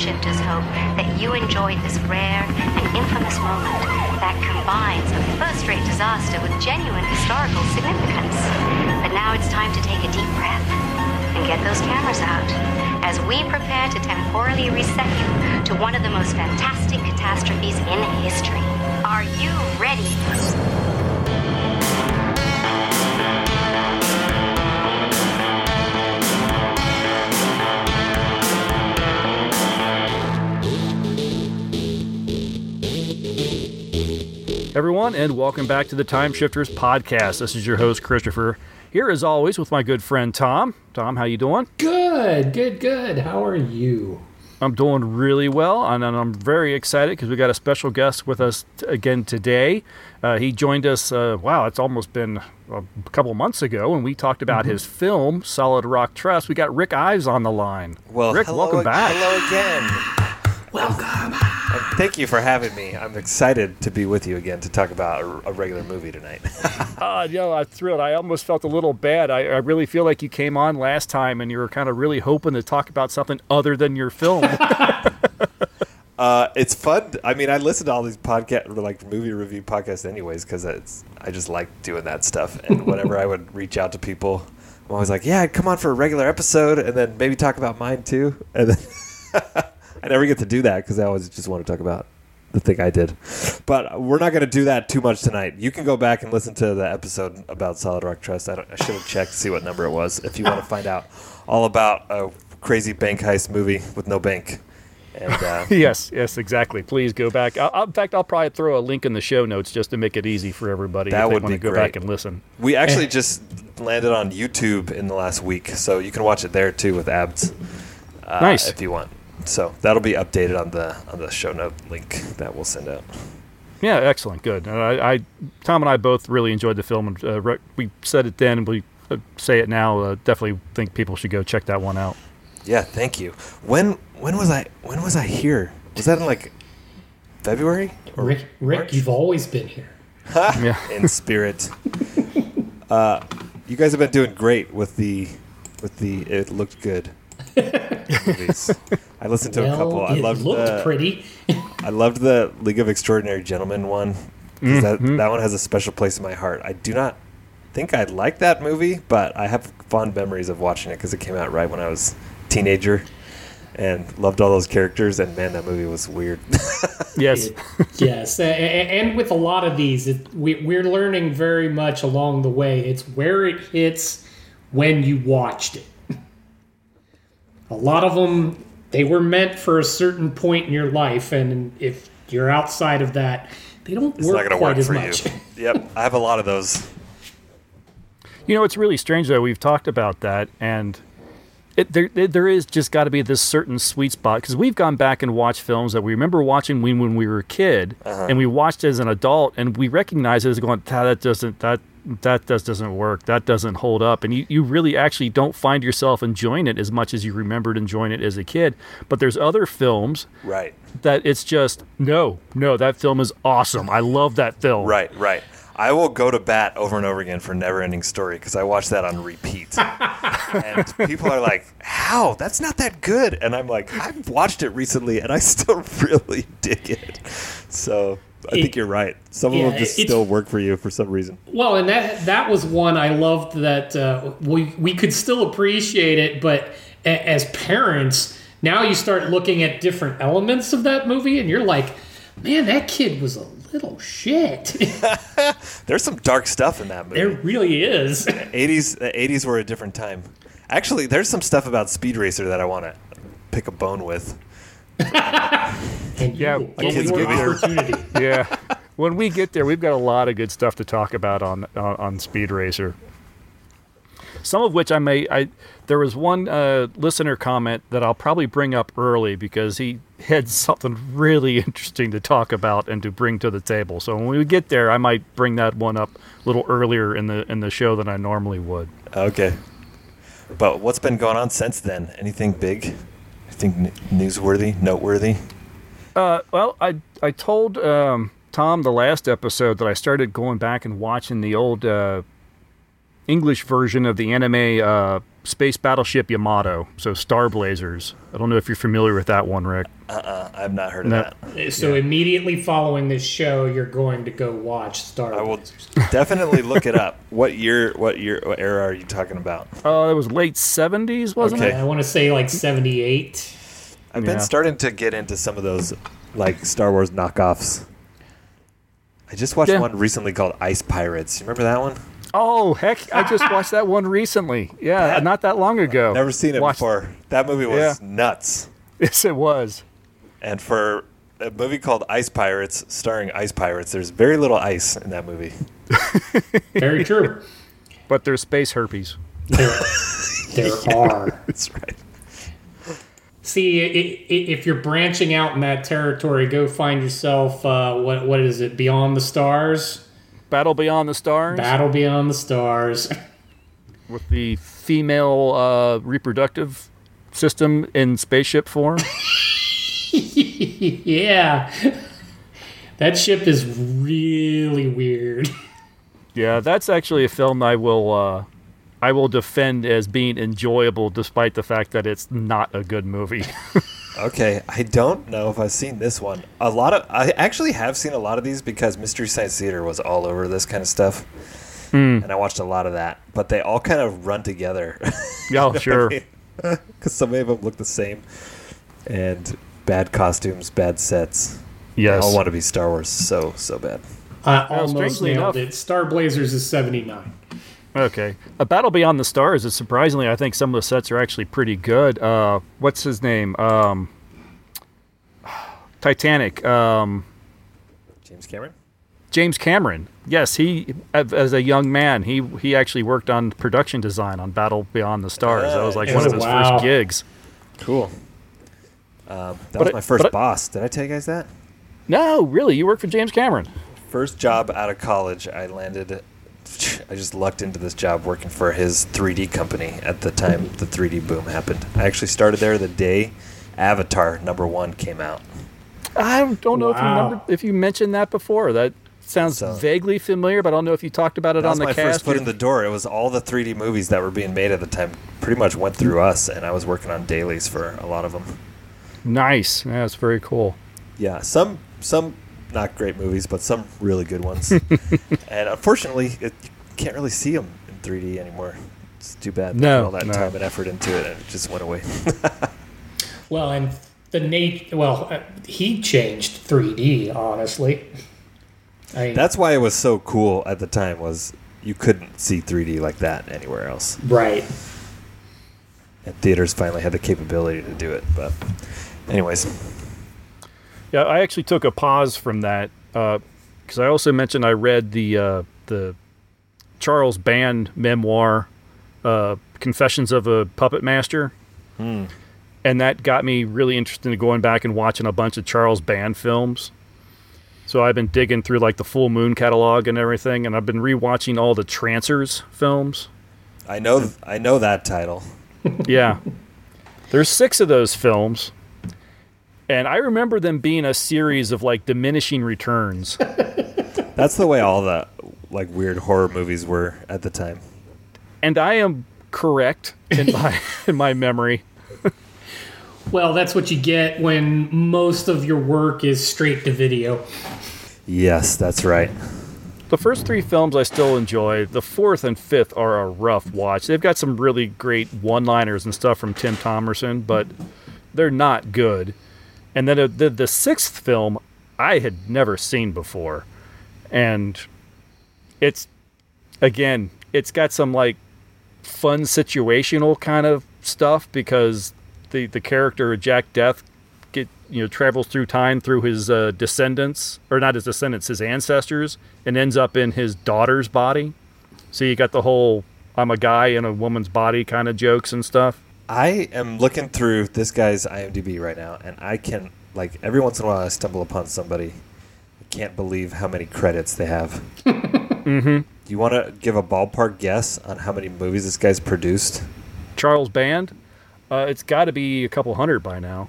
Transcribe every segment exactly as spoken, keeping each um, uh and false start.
shapeshifters hope that you enjoyed this rare and infamous moment that combines a first-rate disaster with genuine historical significance. But now it's time to take a deep breath and get those cameras out as we prepare to temporally reset you to one of the most fantastic catastrophes in history. Are you ready? Everyone, and welcome back to the Time Shifters podcast. This is your host, Christopher, here as always with my good friend Tom. Tom, how you doing? Good, good, good. How are you? I'm doing really well, and I'm very excited because we got a special guest with us again today. Uh, he joined us, uh, wow, it's almost been a couple months ago, and we talked about mm-hmm. his film, Solid Rock Trust. We got Rick Ives on the line. Well, Rick, hello, welcome back. Hello again. Welcome. Thank you for having me. I'm excited to be with you again to talk about a, a regular movie tonight. uh, you know, I'm thrilled. I almost felt a little bad. I, I really feel like you came on last time and you were kind of really hoping to talk about something other than your film. uh, it's fun. I mean, I listen to all these podcast, like movie review podcasts anyways because I just like doing that stuff. And whenever I would reach out to people, I'm always like, yeah, I'd come on for a regular episode and then maybe talk about mine too. And then... I never get to do that because I always just want to talk about the thing I did. But we're not going to do that too much tonight. You can go back and listen to the episode about Solid Rock Trust. I, I should have checked to see what number it was if you want to find out all about a crazy bank heist movie with no bank. And, uh, yes, yes, exactly. Please go back. I, I, in fact, I'll probably throw a link in the show notes just to make it easy for everybody that if they would want be to go great. Back and listen. We actually just landed on YouTube in the last week, so you can watch it there too with abs uh, nice. If you want. So that'll be updated on the on the show note link that we'll send out. Yeah, excellent, good. Uh, I, I Tom and I both really enjoyed the film. And, uh, we said it then, and we say it now. Uh, definitely think people should go check that one out. Yeah, thank you. When when was I when was I here? Was that in like February? Or Rick, Rick, you've always been here. Yeah, in spirit. uh, you guys have been doing great with the with the. It looked good. Movies. I listened to well, a couple. I it loved looked the, pretty. I loved the League of Extraordinary Gentlemen one. Mm-hmm. That, that one has a special place in my heart. I do not think I like that movie, but I have fond memories of watching it because it came out right when I was a teenager and loved all those characters. And man, that movie was weird. Yes. It, yes. And with a lot of these, it, we, we're learning very much along the way. It's where it hits when you watched it. A lot of them, they were meant for a certain point in your life, and if you're outside of that, they don't it's work not quite work as for much. You. Yep, I have a lot of those. You know, it's really strange though. We've talked about that, and it, there, it, there is just got to be this certain sweet spot because we've gone back and watched films that we remember watching when, when we were a kid, uh-huh. and we watched it as an adult, and we recognize it as going, ah, that doesn't that. that does, doesn't work, that doesn't hold up, and you, you really actually don't find yourself enjoying it as much as you remembered enjoying it as a kid. But there's other films right. that it's just, no, no, that film is awesome. I love that film. Right, right. I will go to bat over and over again for Neverending Story because I watch that on repeat. And people are like, how? That's not that good. And I'm like, I've watched it recently, and I still really dig it. So... I it, think you're right. Some yeah, of them just still work for you for some reason. Well, and that that was one I loved that uh, we we could still appreciate it, but a, as parents, now you start looking at different elements of that movie, and you're like, man, that kid was a little shit. There's some dark stuff in that movie. There really is. The eighties, the eighties were a different time. Actually, there's some stuff about Speed Racer that I want to pick a bone with. And yeah, kids get opportunity. Yeah, when we get there, we've got a lot of good stuff to talk about on on, on Speed Racer. Some of which I may. I there was one uh, listener comment that I'll probably bring up early because he had something really interesting to talk about and to bring to the table. So when we get there, I might bring that one up a little earlier in the in the show than I normally would. Okay, but what's been going on since then? Anything big? Think newsworthy, noteworthy? Uh, well, I I told um, Tom the last episode that I started going back and watching the old uh, English version of the anime uh, space battleship Yamato, so Star Blazers. I don't know if you're familiar with that one, Rick. Uh-uh, I've not heard of no. that. So yeah. Immediately following this show, you're going to go watch Star I Blazers. I will definitely look it up. What year, what year, what era are you talking about? Oh, uh, it was late seventies, wasn't okay. it? I want to say like seventy-eight. I've yeah. been starting to get into some of those like Star Wars knockoffs. I just watched yeah. one recently called Ice Pirates. You remember that one? Oh, heck, I just watched that one recently. Yeah, that, not that long ago. I've never seen it watched, before. That movie was yeah. nuts. Yes, it was. And for a movie called Ice Pirates, starring Ice Pirates, there's very little ice in that movie. Very true. But there's space herpes. There, there yeah, are. That's right. See, it, it, if you're branching out in that territory, go find yourself, uh, what what is it, Beyond the Stars? Battle Beyond the Stars? Battle Beyond the Stars. With the female uh, reproductive system in spaceship form? Yeah. That ship is really weird. Yeah, that's actually a film I will uh, I will defend as being enjoyable despite the fact that it's not a good movie. Okay, I don't know if I've seen this one. A lot of I actually have seen a lot of these because Mystery Science Theater was all over this kind of stuff, mm. and I watched a lot of that. But they all kind of run together. Yeah, oh, sure. Because I mean? So many of them look the same, and bad costumes, bad sets. Yes, they all want to be Star Wars so so bad. I almost well, nailed enough. it. Star Blazers is seventy-nine. Okay. A Battle Beyond the Stars is surprisingly, I think some of the sets are actually pretty good. Uh, what's his name? Um, Titanic. Um, James Cameron? James Cameron. Yes, he, as a young man, he he actually worked on production design on Battle Beyond the Stars. Uh, that was like one was, of his wow. first gigs. Cool. Um, that but was my it, first boss. Did I tell you guys that? No, really. You worked for James Cameron. First job out of college, I landed... I just lucked into this job working for his three D company at the time the three D boom happened. I actually started there the day Avatar number one came out. I don't know wow. if you remember, if you mentioned that before. That sounds so, vaguely familiar, but I don't know if you talked about it on the cast. That was my first foot in the door. It was all the three D movies that were being made at the time pretty much went through us, and I was working on dailies for a lot of them. Nice. Yeah, that's very cool. Yeah, some some... not great movies, but some really good ones. And unfortunately, it, you can't really see them in three D anymore. It's too bad. They no, put all that no. time and effort into it, and it just went away. Well, and the Nate, well, uh, he changed three D. Honestly, I mean, that's why it was so cool at the time. Was you couldn't see three D like that anywhere else, right? And theaters finally had the capability to do it. But, anyways. Yeah, I actually took a pause from that because uh, I also mentioned I read the uh, the Charles Band memoir, uh, Confessions of a Puppet Master, hmm. and that got me really interested in going back and watching a bunch of Charles Band films. So I've been digging through like the Full Moon catalog and everything, and I've been rewatching all the Trancers films. I know, th- I know that title. Yeah, there's six of those films. And I remember them being a series of like diminishing returns. That's the way all the like weird horror movies were at the time. And I am correct in my in my memory. Well, that's what you get when most of your work is straight to video. Yes, that's right. The first three films I still enjoy. The fourth and fifth are a rough watch. They've got some really great one-liners and stuff from Tim Thomerson, but they're not good. And then the, the sixth film I had never seen before. And it's, again, it's got some, like, fun situational kind of stuff because the, the character Jack Death get, you know, travels through time through his uh, descendants, or not his descendants, his ancestors, and ends up in his daughter's body. So you got the whole I'm a guy in a woman's body kind of jokes and stuff. I am looking through this guy's I M D B right now, and I can, like, every once in a while I stumble upon somebody. I can't believe how many credits they have. Mm-hmm. You want to give a ballpark guess on how many movies this guy's produced? Charles Band? Uh, it's got to be a couple hundred by now.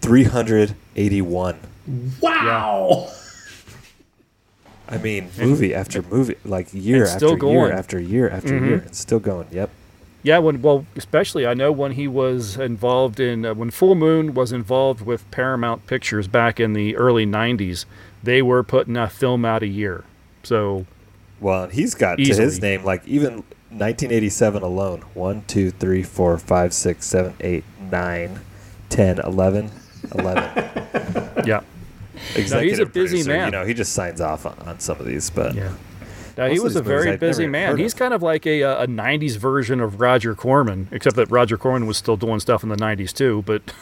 three hundred eighty-one. Wow! Yeah. I mean, movie and, after movie, like year after year, after year after mm-hmm. year. It's still going. Yep. Yeah, when well, especially I know when he was involved in, uh, when Full Moon was involved with Paramount Pictures back in the early nineties, they were putting a film out a year. So, well, he's got easily. To his name, like even nineteen eighty-seven alone, one, two, three, four, five, six, seven, eight, nine, ten, eleven, eleven. Yeah. Executive now, he's a busy producer, man. You know, he just signs off on, on some of these, but yeah. Now, he was a very busy man. He's kind of like a, a nineties version of Roger Corman, except that Roger Corman was still doing stuff in the nineties too. But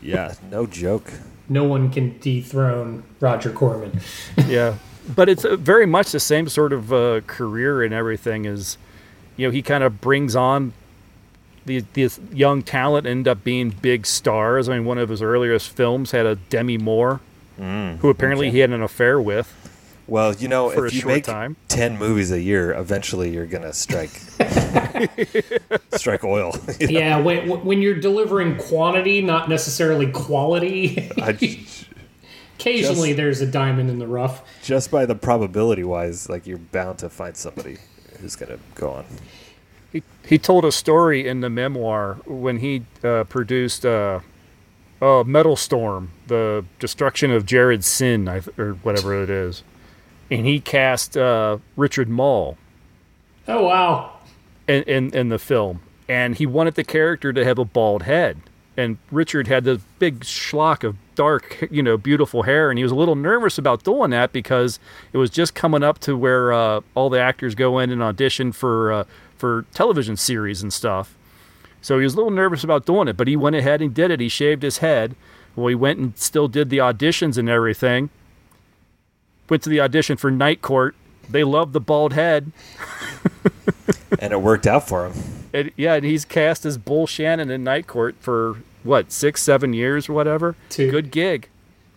yeah, no joke. No one can dethrone Roger Corman. Yeah, but it's very much the same sort of uh, career and everything. Is you know he kind of brings on the this young talent, end up being big stars. I mean, one of his earliest films had a Demi Moore, mm, who apparently okay. he had an affair with. Well, you know, if you make time. ten movies a year, eventually you're going to strike strike oil. You know? Yeah, when, when you're delivering quantity, not necessarily quality, just, occasionally just, there's a diamond in the rough. Just by the probability-wise, like you're bound to find somebody who's going to go on. He, he told a story in the memoir when he uh, produced... Uh, Oh, Metal Storm, the destruction of Jared Sin, or whatever it is. And he cast uh, Richard Mall. Oh, wow. In, in, in the film. And he wanted the character to have a bald head. And Richard had this big schlock of dark, you know, beautiful hair. And he was a little nervous about doing that because it was just coming up to where uh, all the actors go in and audition for uh, for television series and stuff. So he was a little nervous about doing it, but he went ahead and did it. He shaved his head. Well, he went and still did the auditions and everything. Went to the audition for Night Court. They loved the bald head. And it worked out for him. And, yeah, and he's cast as Bull Shannon in Night Court for, what, six, seven years or whatever? Two. Good gig.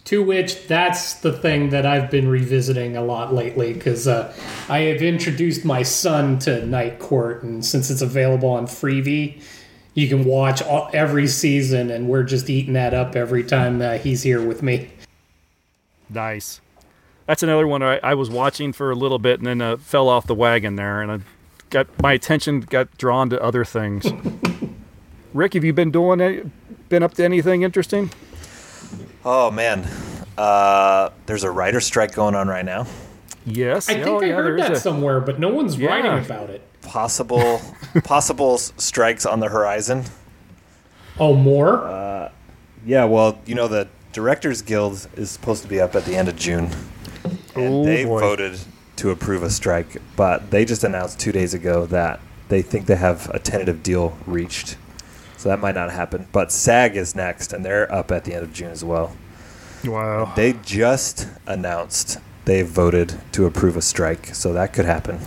To which, that's the thing that I've been revisiting a lot lately, because uh, I have introduced my son to Night Court, and since it's available on Freevee, you can watch all, every season, and we're just eating that up every time uh, he's here with me. Nice. That's another one I, I was watching for a little bit and then uh, fell off the wagon there, and I got my attention got drawn to other things. Rick, have you been doing any, been up to anything interesting? Oh man, uh, there's a writer strike going on right now. Yes, I think oh, I yeah, heard that a... somewhere, but no one's yeah. writing about it. Possible, possible strikes on the horizon. Oh, more? Uh, yeah. Well, you know the Directors Guild is supposed to be up at the end of June, and oh, they boy. voted to approve a strike, but they just announced two days ago that they think they have a tentative deal reached. So that might not happen. But SAG is next, and they're up at the end of June as well. Wow. And they just announced. They voted to approve a strike, so that could happen.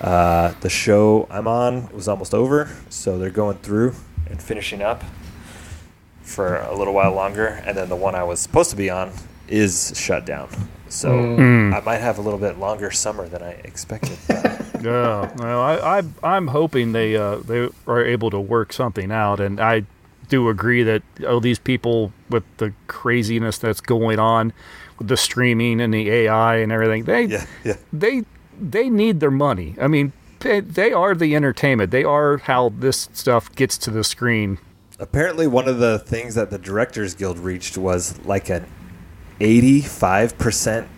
Uh, the show I'm on was almost over, so they're going through and finishing up for a little while longer. And then the one I was supposed to be on is shut down. So mm. I might have a little bit longer summer than I expected. Yeah, well, I, I, I'm hoping they uh, they are able to work something out, and I do agree that oh, these people with the craziness that's going on, the streaming and the A I and everything, they yeah, yeah. they they need their money. I mean, they are the entertainment. They are how this stuff gets to the screen. Apparently, one of the things that the Directors Guild reached was like an eighty-five percent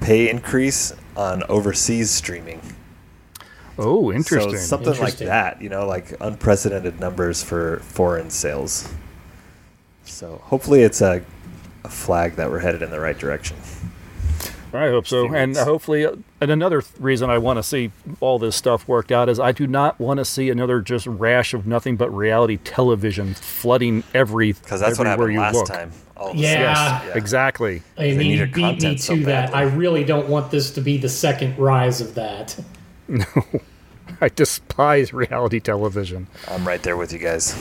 pay increase on overseas streaming. Oh, interesting. So something interesting. like that, you know, like unprecedented numbers for foreign sales. So hopefully it's a flag that we're headed in the right direction. I hope so. And hopefully, and another reason I want to see all this stuff worked out is I do not want to see another just rash of nothing but reality television flooding every because that's what happened last look. time. All yeah. Yes, yeah, exactly. I mean, you beat me to so that. I really don't want this to be the second rise of that. No, I despise reality television. I'm right there with you guys.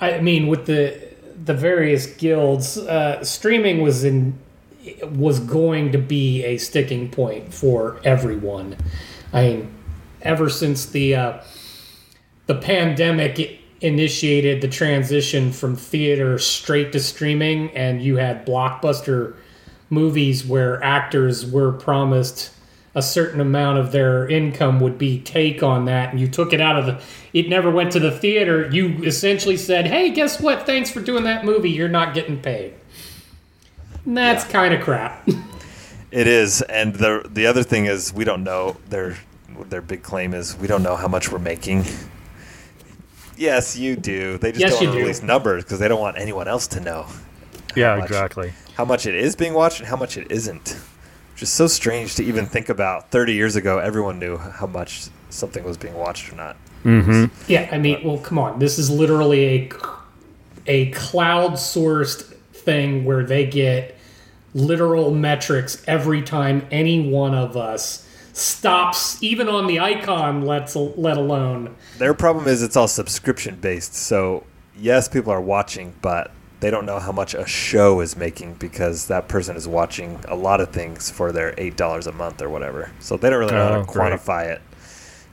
I mean, with the. the various guilds, uh, streaming was in was going to be a sticking point for everyone. I mean, ever since the uh, the pandemic initiated the transition from theater straight to streaming, and you had blockbuster movies where actors were promised a certain amount of their income would be take on that, and you took it out of the... It never went to the theater. You essentially said, hey, guess what? Thanks for doing that movie. You're not getting paid. And that's yeah. kind of crap. It is. And the the other thing is we don't know... Their, their big claim is we don't know how much we're making. Yes, you do. They just yes, don't release do. numbers because they don't want anyone else to know. Yeah, much, exactly. How much it is being watched and how much it isn't. Which is so strange to even think about. Thirty years ago, everyone knew how much something was being watched or not. Mm-hmm. Yeah, I mean, well, come on. This is literally a a cloud-sourced thing where they get literal metrics every time any one of us stops, even on the icon. Let's let alone their problem is it's all subscription-based. So yes, people are watching, but they don't know how much a show is making because that person is watching a lot of things for their eight dollars a month or whatever. So they don't really know oh, how to great. quantify it.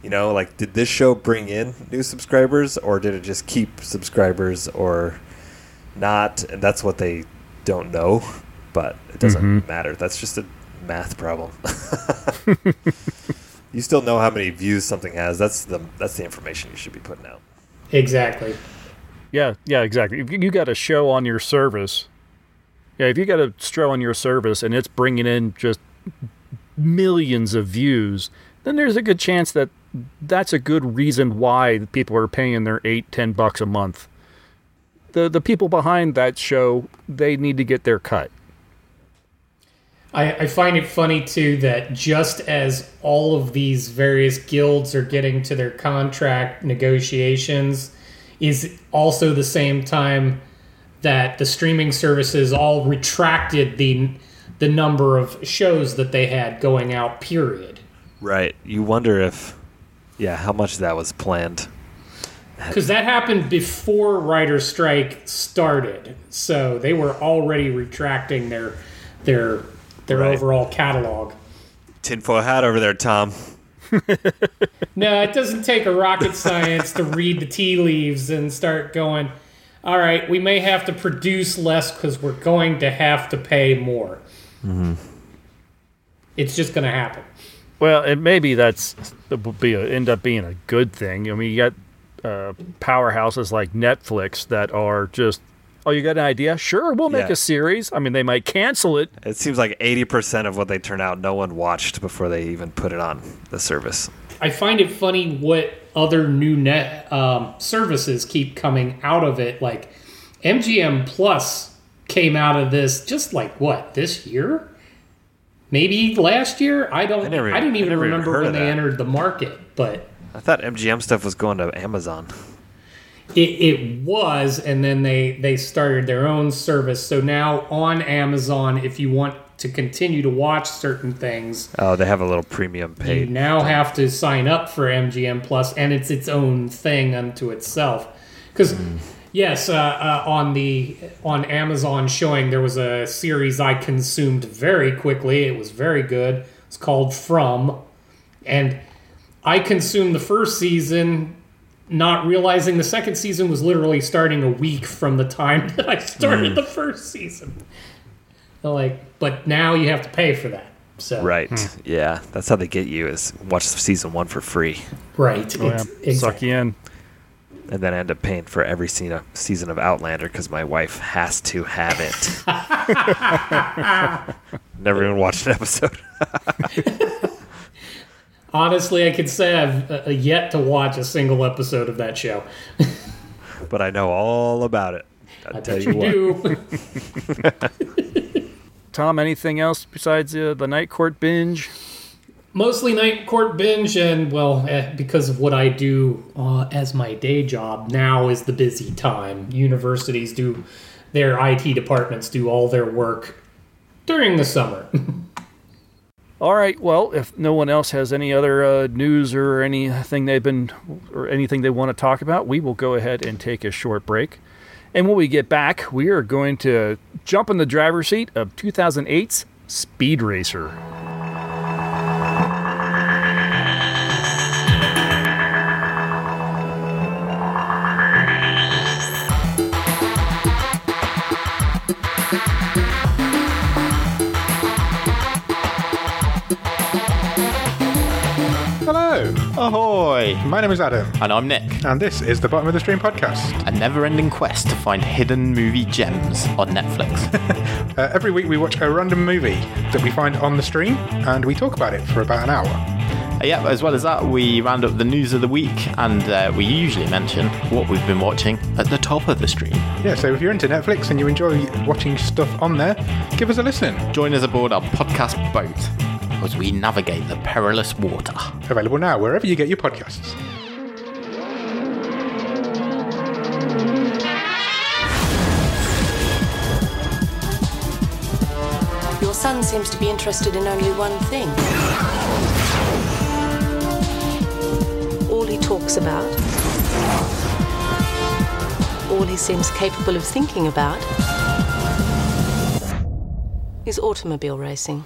You know, like, did this show bring in new subscribers or did it just keep subscribers or not? And that's what they don't know, but it doesn't mm-hmm. matter. That's just a math problem. You still know how many views something has. That's the that's the information you should be putting out. Exactly. Yeah, yeah, exactly. If you got a show on your service, yeah, if you got a show on your service and it's bringing in just millions of views, then there's a good chance that that's a good reason why people are paying their eight, ten bucks a month. The the people behind that show, they need to get their cut. I, I find it funny, too, that just as all of these various guilds are getting to their contract negotiations... is also the same time that the streaming services all retracted the the number of shows that they had going out, period. Right. You wonder if, yeah, how much that was planned. Because that happened before writer's strike started. So they were already retracting their their their right. overall catalog. Tinfoil hat over there, Tom. No, it doesn't take a rocket science to read the tea leaves and start going, all right, we may have to produce less because we're going to have to pay more. Mm-hmm. It's just going to happen. Well, and maybe that's it will be a, end up being a good thing. I mean, you got uh, powerhouses like Netflix that are just, oh, you got an idea? Sure, we'll make yeah. a series. I mean, they might cancel it. It seems like eighty percent of what they turn out, no one watched before they even put it on the service. I find it funny what other new net um, services keep coming out of it. Like M G M Plus came out of this just like, what, this year? Maybe last year? I don't. I, never, I didn't even I remember even when they that. entered the market. But I thought M G M stuff was going to Amazon. It, it was, and then they, they started their own service. So now on Amazon, if you want to continue to watch certain things... Oh, they have a little premium page. You now have to sign up for M G M Plus, and it's its own thing unto itself. Because, mm. yes, uh, uh, on the on Amazon showing, there was a series I consumed very quickly. It was very good. It's called From. And I consumed the first season... not realizing the second season was literally starting a week from the time that I started mm. the first season. They're like, but now you have to pay for that. So Right. Mm. Yeah. That's how they get you is watch season one for free. Right. Oh, yeah. Exactly. Suck you in. And then I end up paying for every season of Outlander because my wife has to have it. Never even watched an episode. Honestly, I could say I've uh, yet to watch a single episode of that show. But I know all about it. I'll I tell you, you what. Do. Tom, anything else besides uh, the Night Court binge? Mostly Night Court binge, and, well, eh, because of what I do uh, as my day job, now is the busy time. Universities do, their I T departments do all their work during the summer. All right, well, if no one else has any other uh, news or anything they've been or anything they want to talk about, we will go ahead and take a short break. And when we get back, we are going to jump in the driver's seat of two thousand eight's Speed Racer. Ahoy! My name is Adam. And I'm Nick. And this is the Bottom of the Stream podcast. A never-ending quest to find hidden movie gems on Netflix. uh, every week we watch a random movie that we find on the stream and we talk about it for about an hour. Uh, yeah, as well as that, we round up the news of the week and uh, we usually mention what we've been watching at the top of the stream. Yeah, so if you're into Netflix and you enjoy watching stuff on there, give us a listen. Join us aboard our podcast boat as we navigate the perilous water. Available now wherever you get your podcasts. Your son seems to be interested in only one thing. All he talks about, all he seems capable of thinking about, is automobile racing.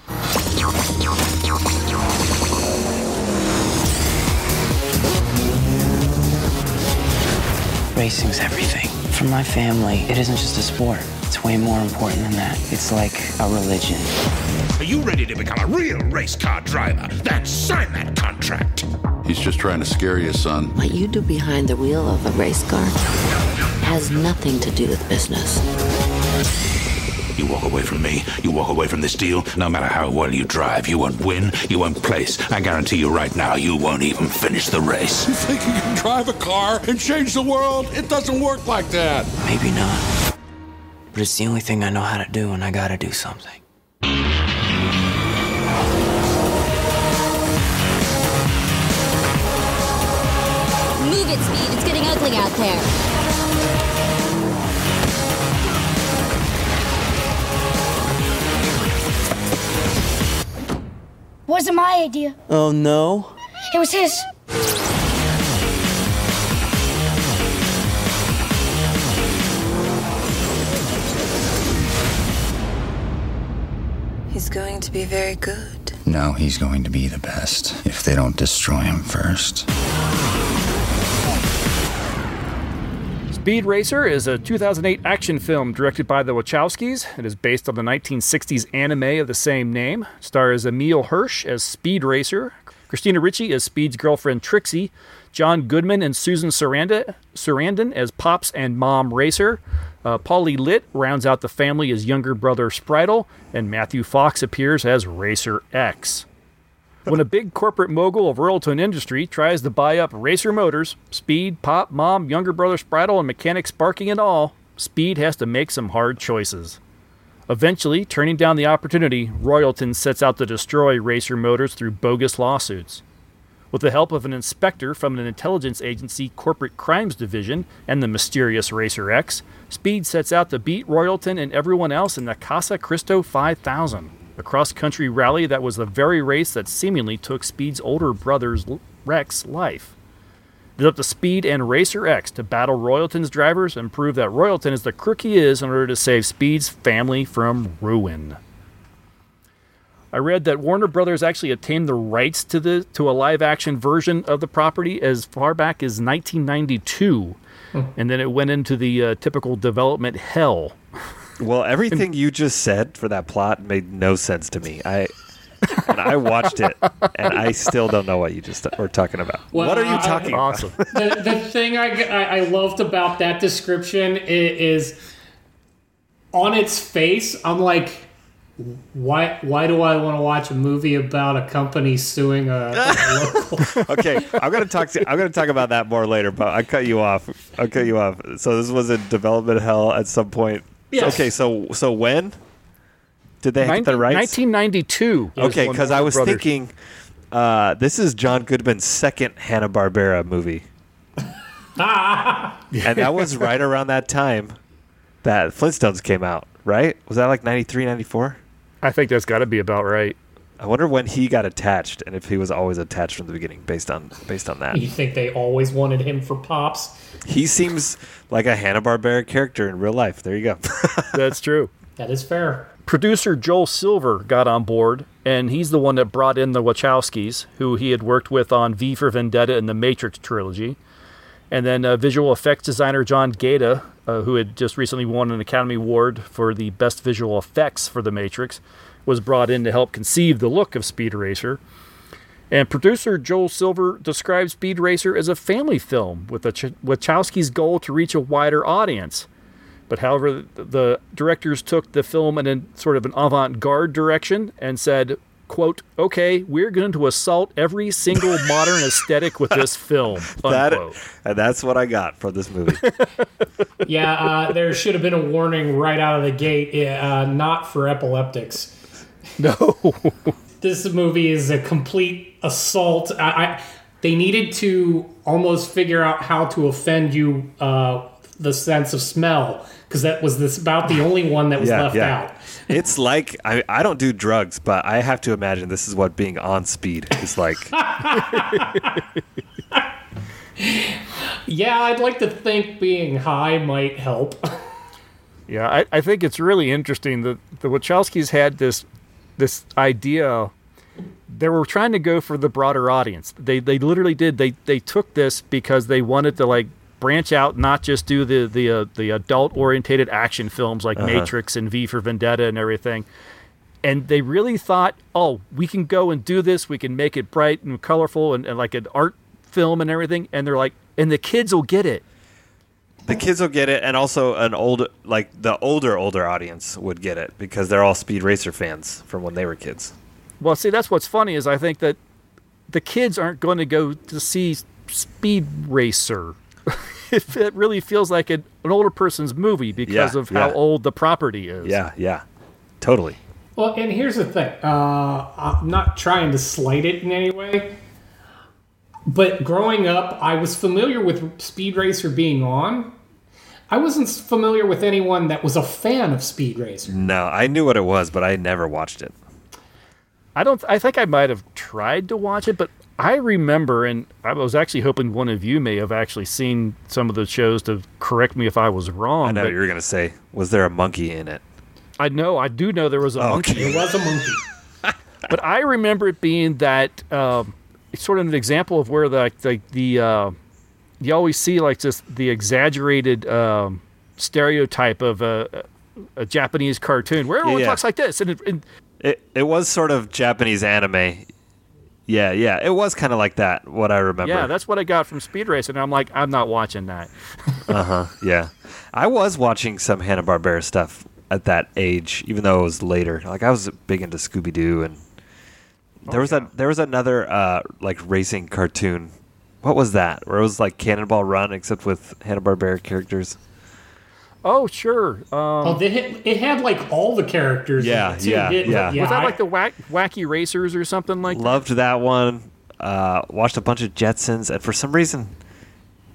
Racing's everything. For my family, it isn't just a sport. It's way more important than that. It's like a religion. Are you ready to become a real race car driver? Then sign that contract. He's just trying to scare you, son. What you do behind the wheel of a race car has nothing to do with business. You walk away from me, you walk away from this deal, no matter how well you drive, you won't win, you won't place. I guarantee you right now, you won't even finish the race. You think you can drive a car and change the world? It doesn't work like that. Maybe not, but it's the only thing I know how to do, and I gotta do something. Move it, Speed. It's getting ugly out there. Wasn't my idea. Oh, no? It was his. He's going to be very good. No, he's going to be the best if they don't destroy him first. Speed Racer is a two thousand eight action film directed by the Wachowskis. It is based on the nineteen sixties anime of the same name. It stars Emil Hirsch as Speed Racer, Christina Ricci as Speed's girlfriend Trixie, John Goodman and Susan Sarandon, Sarandon as Pops and Mom Racer. Uh, Paulie Litt rounds out the family as younger brother Spraddle, and Matthew Fox appears as Racer X. When a big corporate mogul of Royalton industry tries to buy up Racer Motors, Speed, Pop, Mom, younger brother Spraddle, and mechanic Sparky and all, Speed has to make some hard choices. Eventually, turning down the opportunity, Royalton sets out to destroy Racer Motors through bogus lawsuits. With the help of an inspector from an intelligence agency corporate crimes division and the mysterious Racer X, Speed sets out to beat Royalton and everyone else in the Casa Cristo five thousand. A cross-country rally that was the very race that seemingly took Speed's older brother's Rex's life. It's up to Speed and Racer X to battle Royalton's drivers and prove that Royalton is the crook he is in order to save Speed's family from ruin. I read that Warner Brothers actually obtained the rights to the to a live-action version of the property as far back as nineteen ninety-two, mm. and then it went into the uh, typical development hell. Well, everything you just said for that plot made no sense to me. I and I watched it, and I still don't know what you just were talking about. Well, what are you talking I, awesome. about? The, the thing I, I loved about that description is, is on its face, I'm like, why Why do I want to watch a movie about a company suing a, a local? Okay, I'm gonna talk to, I'm gonna talk about that more later, but I cut you off. I cut you off. So this was a development hell at some point. Yes. Okay, so so when did they get the rights? nineteen ninety-two. Okay, because I was brothers. thinking uh, this is John Goodman's second Hanna-Barbera movie. And that was right around that time that Flintstones came out, right? Was that like ninety-three, ninety-four? I think that's got to be about right. I wonder when he got attached and if he was always attached from the beginning based on based on that. You think they always wanted him for Pops? He seems like a Hanna-Barbera character in real life. There you go. That's true. That is fair. Producer Joel Silver got on board, and he's the one that brought in the Wachowskis, who he had worked with on V for Vendetta and the Matrix trilogy. And then uh, visual effects designer John Gaeta, uh, who had just recently won an Academy Award for the best visual effects for the Matrix, was brought in to help conceive the look of Speed Racer. And producer Joel Silver describes Speed Racer as a family film with a Ch- Wachowski's goal to reach a wider audience. But however, the directors took the film in a sort of an avant-garde direction and said, quote, okay, we're going to assault every single modern aesthetic with this film, unquote. That, and that's what I got from this movie. yeah, uh, there should have been a warning right out of the gate, uh, not for epileptics. No. This movie is a complete assault. I, I, they needed to almost figure out how to offend you, uh, the sense of smell, because that was this about the only one that was yeah, left yeah. out. It's like, I, I don't do drugs, but I have to imagine this is what being on speed is like. Yeah, I'd like to think being high might help. Yeah, I, I think it's really interesting that the Wachowskis had this this idea. They were trying to go for the broader audience. They they literally did. They they took this because they wanted to, like, branch out, not just do the the uh, the adult oriented action films like uh-huh. Matrix and V for Vendetta and everything. And they really thought, oh, we can go and do this. We can make it bright and colorful and, and like an art film and everything. And they're like, and the kids will get it. The kids will get it, and also an old, like the older, older audience would get it because they're all Speed Racer fans from when they were kids. Well, see, that's what's funny is I think that the kids aren't going to go to see Speed Racer. It, it really feels like an, an older person's movie because yeah, of how yeah. old the property is. Yeah, yeah, totally. Well, and here's the thing. Uh, I'm not trying to slight it in any way. But growing up, I was familiar with Speed Racer being on. I wasn't familiar with anyone that was a fan of Speed Racer. No, I knew what it was, but I never watched it. I don't. I think I might have tried to watch it, but I remember, and I was actually hoping one of you may have actually seen some of the shows to correct me if I was wrong. I know what you were going to say. Was there a monkey in it? I know. I do know there was a oh, monkey. Okay. There was a monkey. But I remember it being that... Um, it's sort of an example of where the the, the uh, you always see like just the exaggerated um, stereotype of a, a Japanese cartoon where everyone yeah, yeah. talks like this, and, it, and it it was sort of Japanese anime. Yeah, yeah, it was kind of like that. What I remember. Yeah, that's what I got from Speed Racer, and I'm like, I'm not watching that. uh huh. Yeah, I was watching some Hanna-Barbera stuff at that age, even though it was later. Like I was big into Scooby Doo and. There was a there was another uh, like racing cartoon. What was that? Where it was like Cannonball Run, except with Hanna-Barbera characters. Oh sure. Um, oh, they had, it had like all the characters. Yeah, in it too, yeah, didn't yeah. It? yeah. Was that like the whack, Wacky Racers or something like that? Loved that one. Uh, watched a bunch of Jetsons, and for some reason,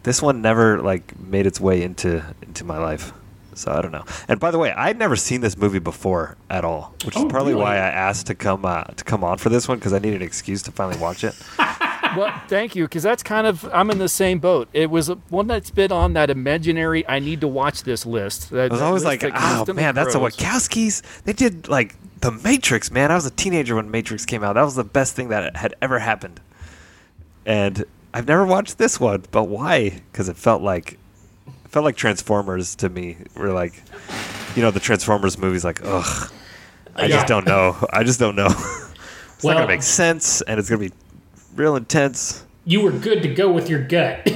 this one never like made its way into into my life. So I don't know. And by the way, I'd never seen this movie before at all, which oh, is probably really? why I asked to come uh, to come on for this one because I needed an excuse to finally watch it. Well, thank you, because that's kind of I'm in the same boat. It was one that's been on that imaginary I need to watch this list. That, I was always like, oh man, grows. That's a Wachowskis. They did like The Matrix, man. I was a teenager when Matrix came out. That was the best thing that had ever happened. And I've never watched this one, but why? Because it felt like. Felt like Transformers to me. We're like, you know, the Transformers movies. Like, ugh, I yeah. just don't know. I just don't know. It's well, not gonna make sense, and it's gonna be real intense. You were good to go with your gut.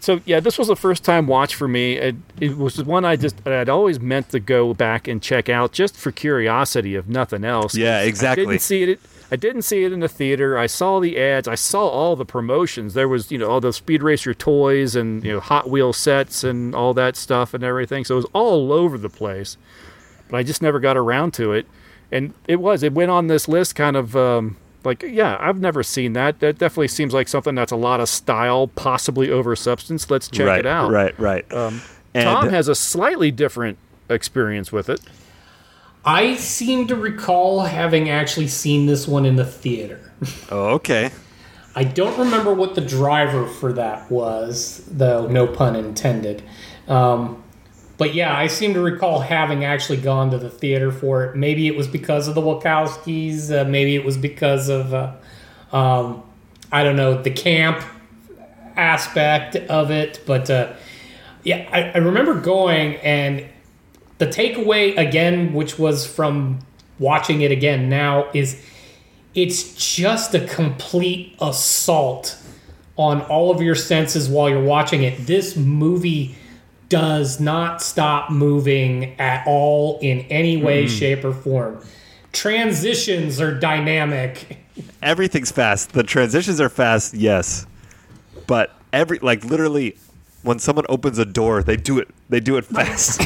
So yeah, this was a first time watch for me. It, it was one I just I'd always meant to go back and check out just for curiosity, if nothing else. Yeah, exactly. I didn't see it. I didn't see it in the theater. I saw the ads. I saw all the promotions. There was, you know, all those Speed Racer toys and, you know, Hot Wheel sets and all that stuff and everything. So it was all over the place. But I just never got around to it. And it was. It went on this list kind of um, like, yeah, I've never seen that. That definitely seems like something that's a lot of style, possibly over substance. Let's check right, it out. Right, right, right. Um, Tom has a slightly different experience with it. I seem to recall having actually seen this one in the theater. Oh, okay. I don't remember what the driver for that was, though, no pun intended. Um, but yeah, I seem to recall having actually gone to the theater for it. Maybe it was because of the Wachowskis. Uh, maybe it was because of, uh, um, I don't know, the camp aspect of it. But uh, yeah, I, I remember going and... The takeaway, again, which was from watching it again now, is it's just a complete assault on all of your senses while you're watching it. This movie does not stop moving at all in any way, mm. shape, or form. Transitions are dynamic. Everything's fast. The transitions are fast, yes. But every, like, literally, when someone opens a door, they do it. They do it fast.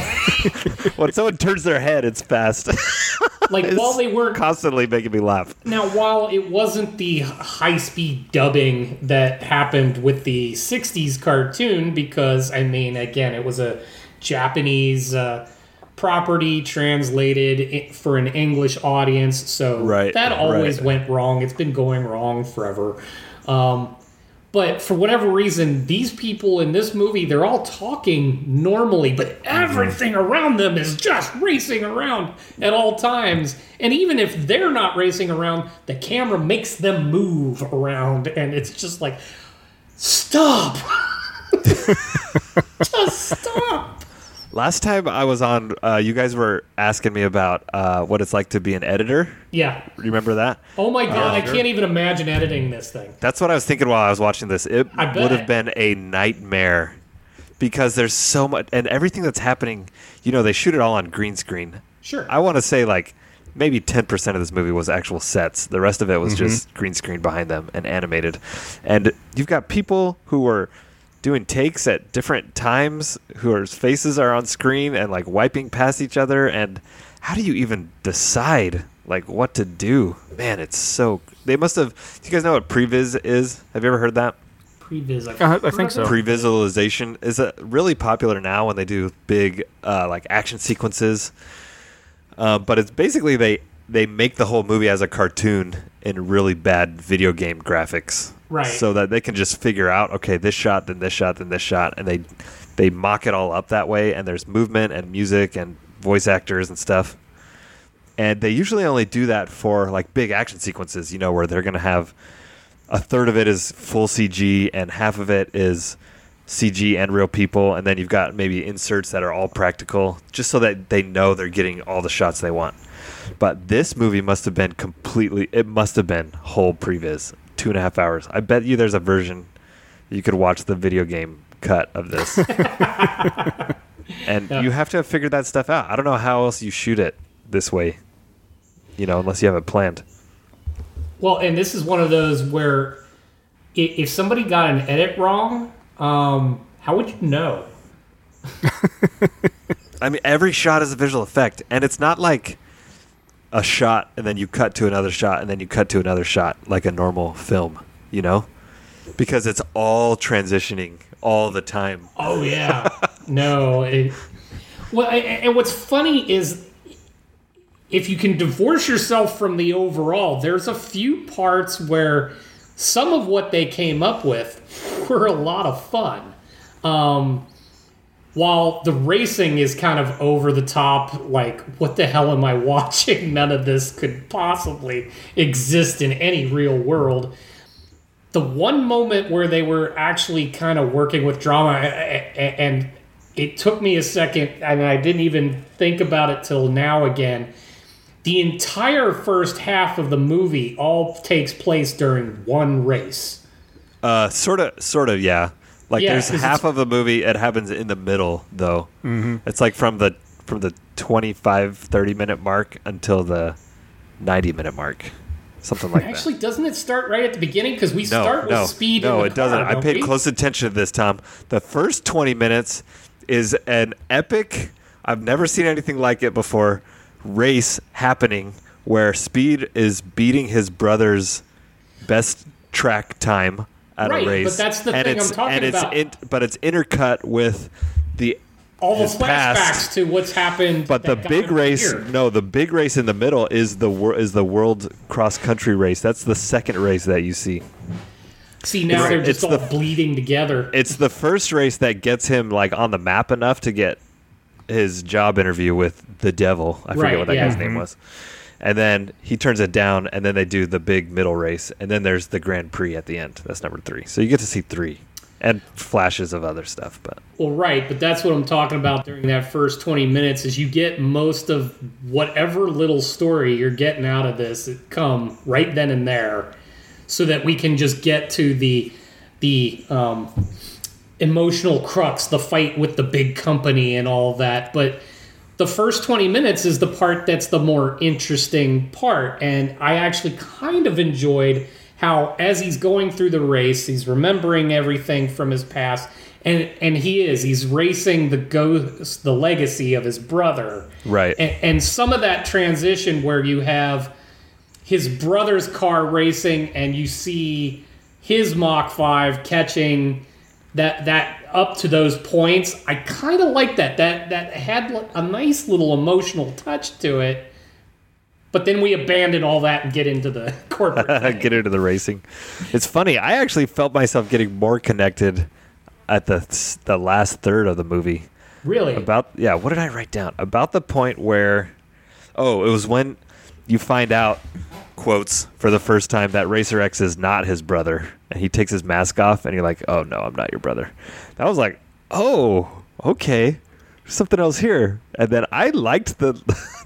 When someone turns their head, it's fast. Like it's while they were constantly making me laugh. Now, while it wasn't the high-speed dubbing that happened with the sixties cartoon, because I mean, again, it was a Japanese uh, property translated for an English audience, so right, that always right. went wrong. It's been going wrong forever. Um, But for whatever reason, these people in this movie, they're all talking normally, but everything around them is just racing around at all times. And even if they're not racing around, the camera makes them move around. And it's just like, stop. Just stop. Last time I was on, uh, you guys were asking me about uh, what it's like to be an editor. Yeah. Remember that? Oh, my God. Uh, I can't even imagine editing this thing. That's what I was thinking while I was watching this. It would have been a nightmare because there's so much. And everything that's happening, you know, they shoot it all on green screen. Sure. I want to say, like, maybe ten percent of this movie was actual sets. The rest of it was mm-hmm. just green screen behind them and animated. And you've got people who were doing takes at different times, whose faces are on screen and like wiping past each other, and how do you even decide like what to do? Man, it's so they must have. Do you guys know what previs is? Have you ever heard that? Previs, I, uh, I think so. Previsualization is a, really popular now when they do big uh, like action sequences, uh, but it's basically they they make the whole movie as a cartoon in really bad video game graphics. Right. So that they can just figure out, okay, this shot, then this shot, then this shot, and they they mock it all up that way. And there's movement and music and voice actors and stuff. And they usually only do that for like big action sequences, you know, where they're going to have a third of it is full C G and half of it is C G and real people. And then you've got maybe inserts that are all practical, just so that they know they're getting all the shots they want. But this movie must have been completely, it must have been whole previs. Two and a half hours. I bet you there's a version you could watch the video game cut of this. And yeah. You have to have figured that stuff out. I don't know how else you shoot it this way, you know, unless you have it planned. Well, and this is one of those where if somebody got an edit wrong, um, how would you know? I mean, every shot is a visual effect, and it's not like a shot and then you cut to another shot and then you cut to another shot like a normal film, you know, because it's all transitioning all the time. Oh yeah. No. It, well, I, and what's funny is if you can divorce yourself from the overall, there's a few parts where some of what they came up with were a lot of fun. Um, While the racing is kind of over the top, like, what the hell am I watching? None of this could possibly exist in any real world. The one moment where they were actually kind of working with drama, and it took me a second, and I didn't even think about it till now again. The entire first half of the movie all takes place during one race. Uh, sort of, sort of, yeah. Like yeah, there's half of the movie it happens in the middle though. Mm-hmm. It's like from the from the twenty-five, thirty minute mark until the ninety minute mark. Something like Actually, that. Actually, doesn't it start right at the beginning cuz we no, start with no, speed No, in the it car, doesn't. I paid we? close attention to this, Tom. The first twenty minutes is an epic. I've never seen anything like it before. Race happening where Speed is beating his brother's best track time. At right, a race. But that's the and thing I'm talking and about. It's in, but it's intercut with the all the flashbacks past. To what's happened. But the big race, here. no, the big race in the middle is the is the world cross country race. That's the second race that you see. See now it's, they're just all the, bleeding together. It's the first race that gets him like on the map enough to get his job interview with the devil. I forget right, what that yeah. guy's name was. And then he turns it down, and then they do the big middle race, and then there's the Grand Prix at the end. That's number three. So you get to see three. and flashes of other stuff. But well, right, but that's what I'm talking about during that first twenty minutes is you get most of whatever little story you're getting out of this come right then and there, so that we can just get to the the um, emotional crux, the fight with the big company and all that. But the first twenty minutes is the part that's the more interesting part, and I actually kind of enjoyed how as he's going through the race, he's remembering everything from his past, and and he is. He's racing the ghost, the legacy of his brother. Right. And, and some of that transition where you have his brother's car racing and you see his Mach five catching that that up to those points, I kind of like that. That that had a nice little emotional touch to it. But then we abandon all that and get into the corporate. Get into the racing. It's funny. I actually felt myself getting more connected at the the last third of the movie. Really? About yeah. What did I write down? About the point where, oh, it was when you find out, quotes, for the first time that Racer X is not his brother, and he takes his mask off, and you're like, oh no, I'm not your brother. That was like, oh, okay, there's something else here. And then I liked the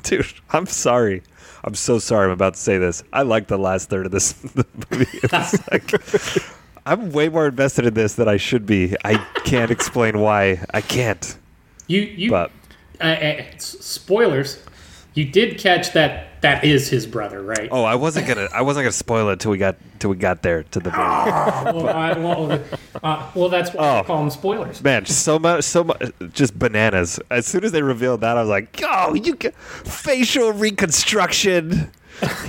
dude. I'm sorry. I'm so sorry I'm about to say this. I like the last third of this movie. It was like, I'm way more invested in this than I should be. I can't explain why. I can't. You, you. But, uh, uh, spoilers. You did catch that that is his brother, right? Oh, I wasn't gonna. I wasn't gonna spoil it till we got till we got there to the movie. well, I, well, uh, well, that's why oh, I call them spoilers. Man, so much, so much, just bananas. As soon as they revealed that, I was like, "Oh, you can, facial reconstruction."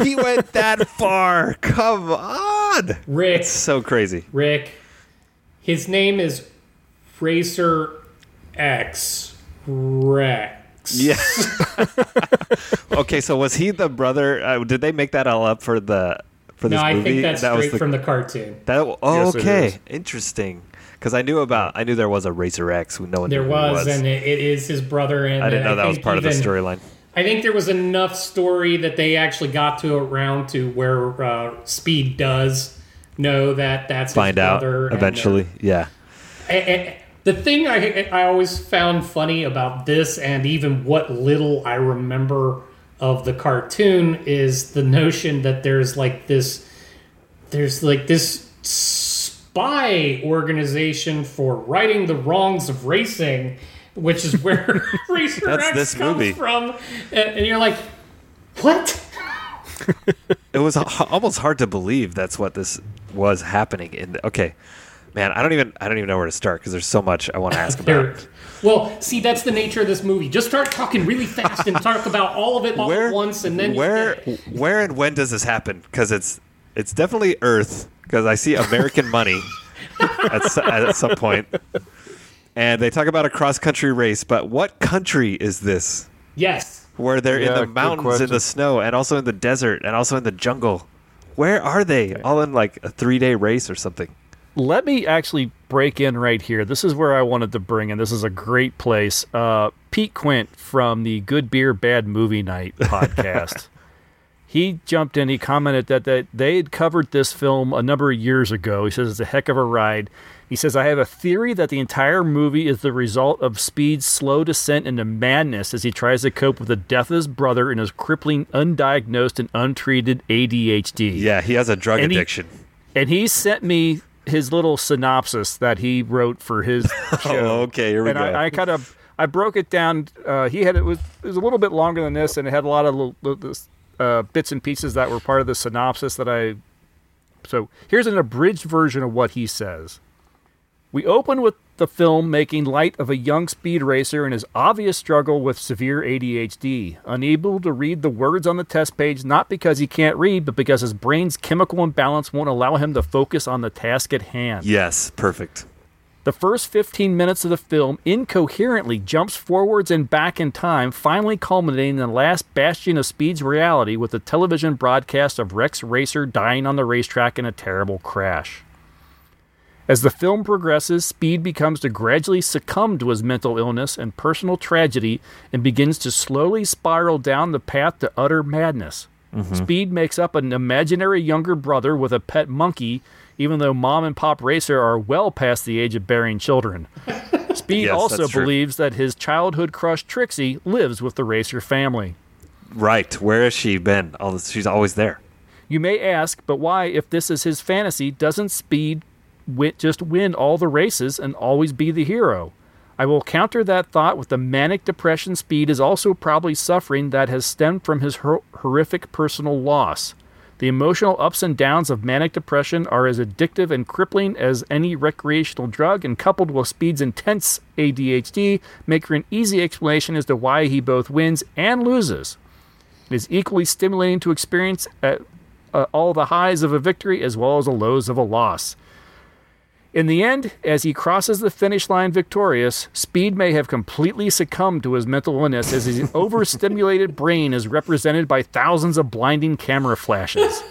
He went that far. Come on, Rick. It's so crazy, Rick. His name is Racer X. Rex. Yeah. Okay, so was he the brother? Uh, did they make that all up for the for this no, movie? No, I think that's that straight was the, from the cartoon. That oh, yes, okay, interesting. Because I knew about, I knew there was a Racer X who no one there knew was, was, and it, it is his brother. And I didn't know I that was part even, of the storyline. I think there was enough story that they actually got to around to where uh, Speed does know that that's find his brother out eventually. And, uh, yeah. And, and, The thing I I always found funny about this, and even what little I remember of the cartoon, is the notion that there's like this, there's like this spy organization for righting the wrongs of racing, which is where Racer X this comes movie. From, and, and you're like, what? It was almost hard to believe that's what this was happening in. The, okay. Man, I don't even I don't even know where to start because there's so much I want to ask about. Well, see, that's the nature of this movie. Just start talking really fast and talk about all of it all where, at once, and then where you get it. Where and when does this happen? Because it's it's definitely Earth, because I see American money at, at some point, and they talk about a cross country race. But what country is this? Yes, where they're yeah, in the mountains, in the snow, and also in the desert, and also in the jungle. Where are they? Okay. All in like a three day race or something. Let me actually break in right here. This is where I wanted to bring in. This is a great place. Uh, Pete Quint from the Good Beer, Bad Movie Night podcast. He jumped in. He commented that, that they had covered this film a number of years ago. He says it's a heck of a ride. He says, I have a theory that the entire movie is the result of Speed's slow descent into madness as he tries to cope with the death of his brother and his crippling, undiagnosed, and untreated A D H D. Yeah, he has a drug and addiction. He, and he sent me his little synopsis that he wrote for his show. Oh, okay, here we and go. And I, I kind of, I broke it down. Uh, he had, it was, it was a little bit longer than this, and it had a lot of little, uh, bits and pieces that were part of the synopsis that I, so here's an abridged version of what he says. We open with the film making light of a young speed racer and his obvious struggle with severe A D H D, unable to read the words on the test page, not because he can't read, but because his brain's chemical imbalance won't allow him to focus on the task at hand. Yes, perfect. The first fifteen minutes of the film incoherently jumps forwards and back in time, finally culminating in the last bastion of Speed's reality with the television broadcast of Rex Racer dying on the racetrack in a terrible crash. As the film progresses, Speed becomes to gradually succumb to his mental illness and personal tragedy and begins to slowly spiral down the path to utter madness. Mm-hmm. Speed makes up an imaginary younger brother with a pet monkey, even though Mom and Pop Racer are well past the age of bearing children. Speed yes, also believes true. that his childhood crush Trixie lives with the Racer family. Right. Where has she been? Oh, she's always there. You may ask, but why, if this is his fantasy, doesn't Speed w- just win all the races and always be the hero? I will counter that thought with the manic depression Speed is also probably suffering that has stemmed from his hor- horrific personal loss. The emotional ups and downs of manic depression are as addictive and crippling as any recreational drug, and coupled with Speed's intense A D H D, make for an easy explanation as to why he both wins and loses. It is equally stimulating to experience uh, uh, all the highs of a victory as well as the lows of a loss. In the end, as he crosses the finish line victorious, Speed may have completely succumbed to his mental illness as his overstimulated brain is represented by thousands of blinding camera flashes.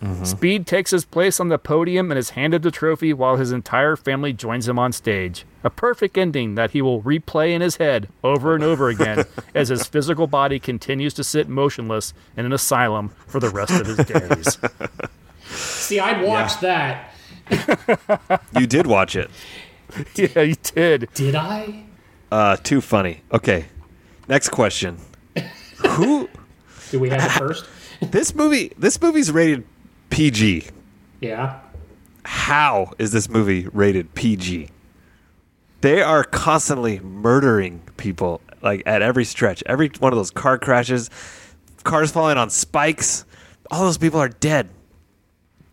Mm-hmm. Speed takes his place on the podium and is handed the trophy while his entire family joins him on stage. A perfect ending that he will replay in his head over and over again as his physical body continues to sit motionless in an asylum for the rest of his days. See, I'd watch yeah. that. You did watch it. Yeah, you did. Did I? Uh, too funny. Okay. Next question. Who? Do we have it first? This movie. This movie's rated P G. Yeah. How is this movie rated P G? They are constantly murdering people, like at every stretch. Every one of those car crashes, cars falling on spikes. All those people are dead.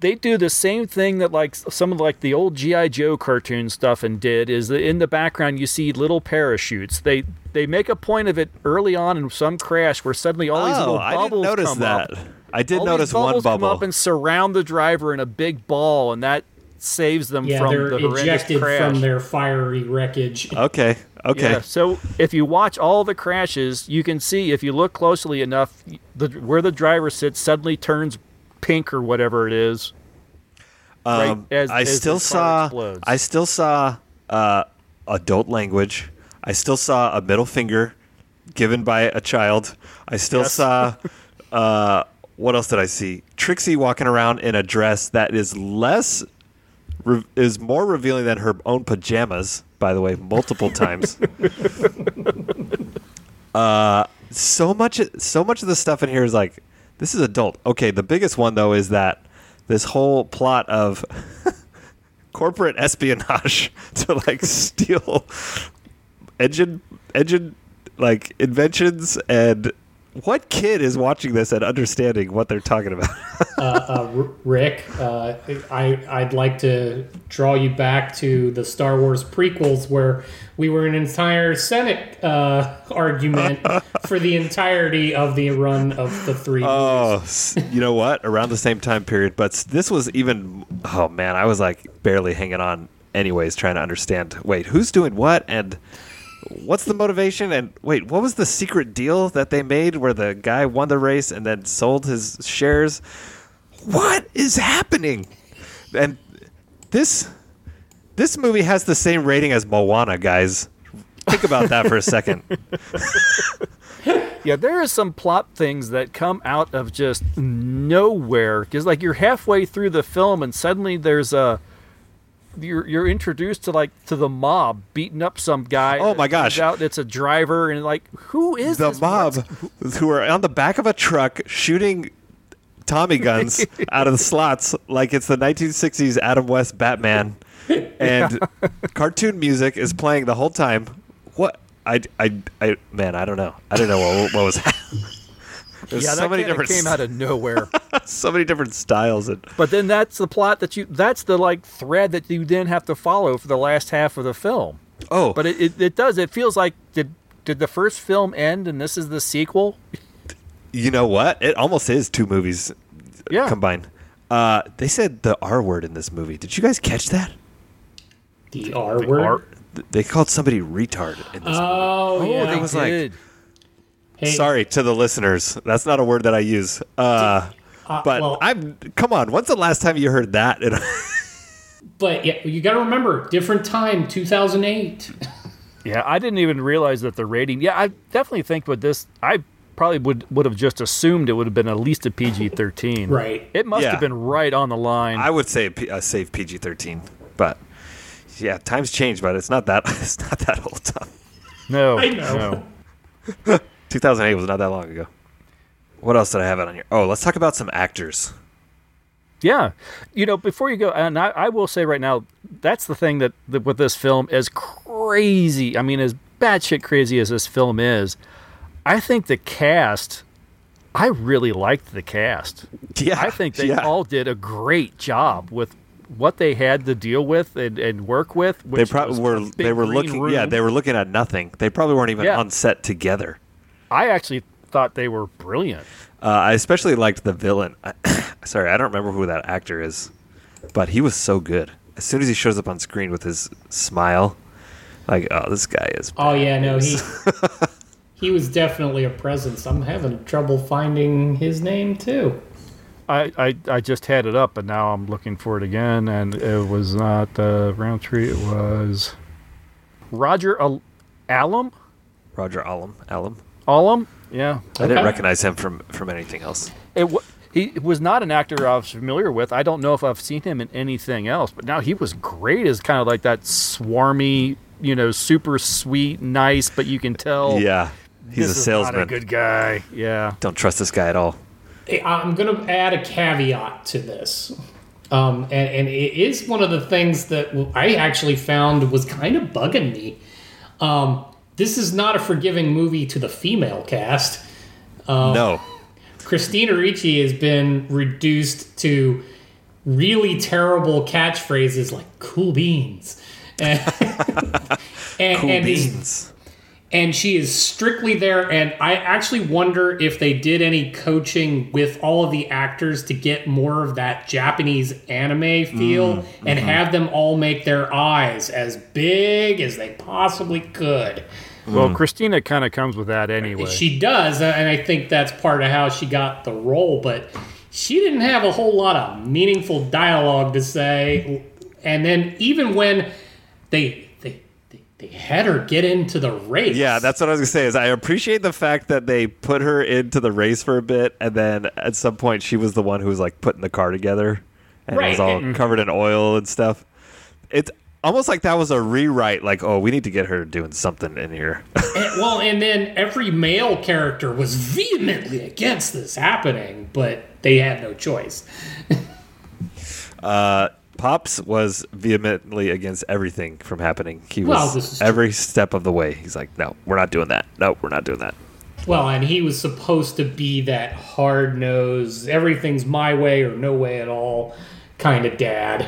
They do the same thing that like some of like the old G I Joe cartoon stuff and did is that in the background you see little parachutes. They they make a point of it early on in some crash where suddenly all these oh, little bubbles I didn't notice come that. up. I did all notice these one bubble come up and surround the driver in a big ball, and that saves them yeah, from the horrendous ejected crash. From their fiery wreckage. Okay. Okay. Yeah, so if you watch all the crashes, you can see if you look closely enough, the, where the driver sits suddenly turns pink or whatever it is. Right? Um, as, I, as still saw, I still saw uh, adult language. I still saw a middle finger given by a child. I still yes. saw, uh, what else did I see? Trixie walking around in a dress that is less, re- is more revealing than her own pajamas, by the way, multiple times. uh, so much, so much of the stuff in here is like, this is adult. Okay, the biggest one, though, is that this whole plot of corporate espionage to, like, steal engine, engine, like, inventions. And what kid is watching this and understanding what they're talking about? uh, uh, Rick, uh, I, I'd like to draw you back to the Star Wars prequels where we were an entire Senate uh, argument for the entirety of the run of the three movies. Oh, you know what? Around the same time period. But this was even, oh, man, I was, like, barely hanging on anyways, trying to understand, wait, who's doing what? And what's the motivation? And wait, what was the secret deal that they made where the guy won the race and then sold his shares? What is happening? And this this movie has the same rating as Moana, guys. Think about that for a second. Yeah, there are some plot things that come out of just nowhere. Because like you're halfway through the film and suddenly there's a You're you're introduced to like to the mob beating up some guy. Oh my gosh! It turns out it's a driver, and like who is the this mob person? Who are on the back of a truck shooting Tommy guns out of the slots like it's the nineteen sixties Adam West Batman, and yeah. cartoon music is playing the whole time. What I I, I man I don't know I don't know what, what was happening. There's yeah, so that many different came out of nowhere. So many different styles. And but then that's the plot that you, that's the like thread that you then have to follow for the last half of the film. Oh. But it, it, it does. It feels like, did did the first film end and this is the sequel? You know what? It almost is two movies yeah. combined. Uh, they said the R word in this movie. Did you guys catch that? The R the word? R, they called somebody retard in this oh, movie. Oh, yeah. They I was did. Like, hey. Sorry to the listeners. That's not a word that I use. Uh, uh, but well, I'm. Come on. When's the last time you heard that? But yeah, you got to remember, different time, two thousand eight. Yeah, I didn't even realize that the rating. Yeah, I definitely think with this, I probably would, would have just assumed it would have been at least a P G thirteen. Right. It must yeah. have been right on the line. I would say a uh, safe P G thirteen, but yeah, times change, but it's not that it's not that old, Tom. No, I know. No. two thousand eight was not that long ago. What else did I have on here? Oh, let's talk about some actors. Yeah. You know, before you go, and I, I will say right now, that's the thing that, that with this film, as crazy, I mean, as batshit crazy as this film is, I think the cast, I really liked the cast. Yeah. I think they yeah. all did a great job with what they had to deal with and, and work with. Which they probably were, they were looking, room. yeah, they were looking at nothing. They probably weren't even yeah. on set together. I actually thought they were brilliant. Uh, I especially liked the villain. I, sorry, I don't remember who that actor is, but he was so good. As soon as he shows up on screen with his smile, like, oh, this guy is bad. Oh, yeah, no, he he was definitely a presence. I'm having trouble finding his name, too. I, I, I just had it up, and now I'm looking for it again, and it was not uh, Roundtree. It was Roger Al- Allam? Roger Allam. Allam? Allam? Yeah, okay. I didn't recognize him from, from anything else. It w- he was not an actor I was familiar with. I don't know if I've seen him in anything else, but now he was great as kind of like that swarmy, you know, super sweet, nice, but you can tell. Yeah, he's this a salesman. Not a good guy. Yeah, don't trust this guy at all. I'm going to add a caveat to this, um, and, and it is one of the things that I actually found was kind of bugging me. Um, This is not a forgiving movie to the female cast. Um, no. Christina Ricci has been reduced to really terrible catchphrases like cool beans. And, and, cool and beans. And she is strictly there. And I actually wonder if they did any coaching with all of the actors to get more of that Japanese anime feel mm, and mm-hmm. have them all make their eyes as big as they possibly could. Well, Christina kind of comes with that anyway. She does, and I think that's part of how she got the role, but she didn't have a whole lot of meaningful dialogue to say. And then even when they they, they, they had her get into the race. Yeah, that's what I was going to say. Is I appreciate the fact that they put her into the race for a bit, and then at some point she was the one who was like putting the car together, and right. it was all covered in oil and stuff. It's almost like that was a rewrite, like, oh, we need to get her doing something in here. and, well, and then every male character was vehemently against this happening, but they had no choice. uh, Pops was vehemently against everything from happening. He was well, this is every true. step of the way. He's like, no, we're not doing that. No, we're not doing that. Well, and he was supposed to be that hard-nosed, everything's my way or no way at all kind of dad.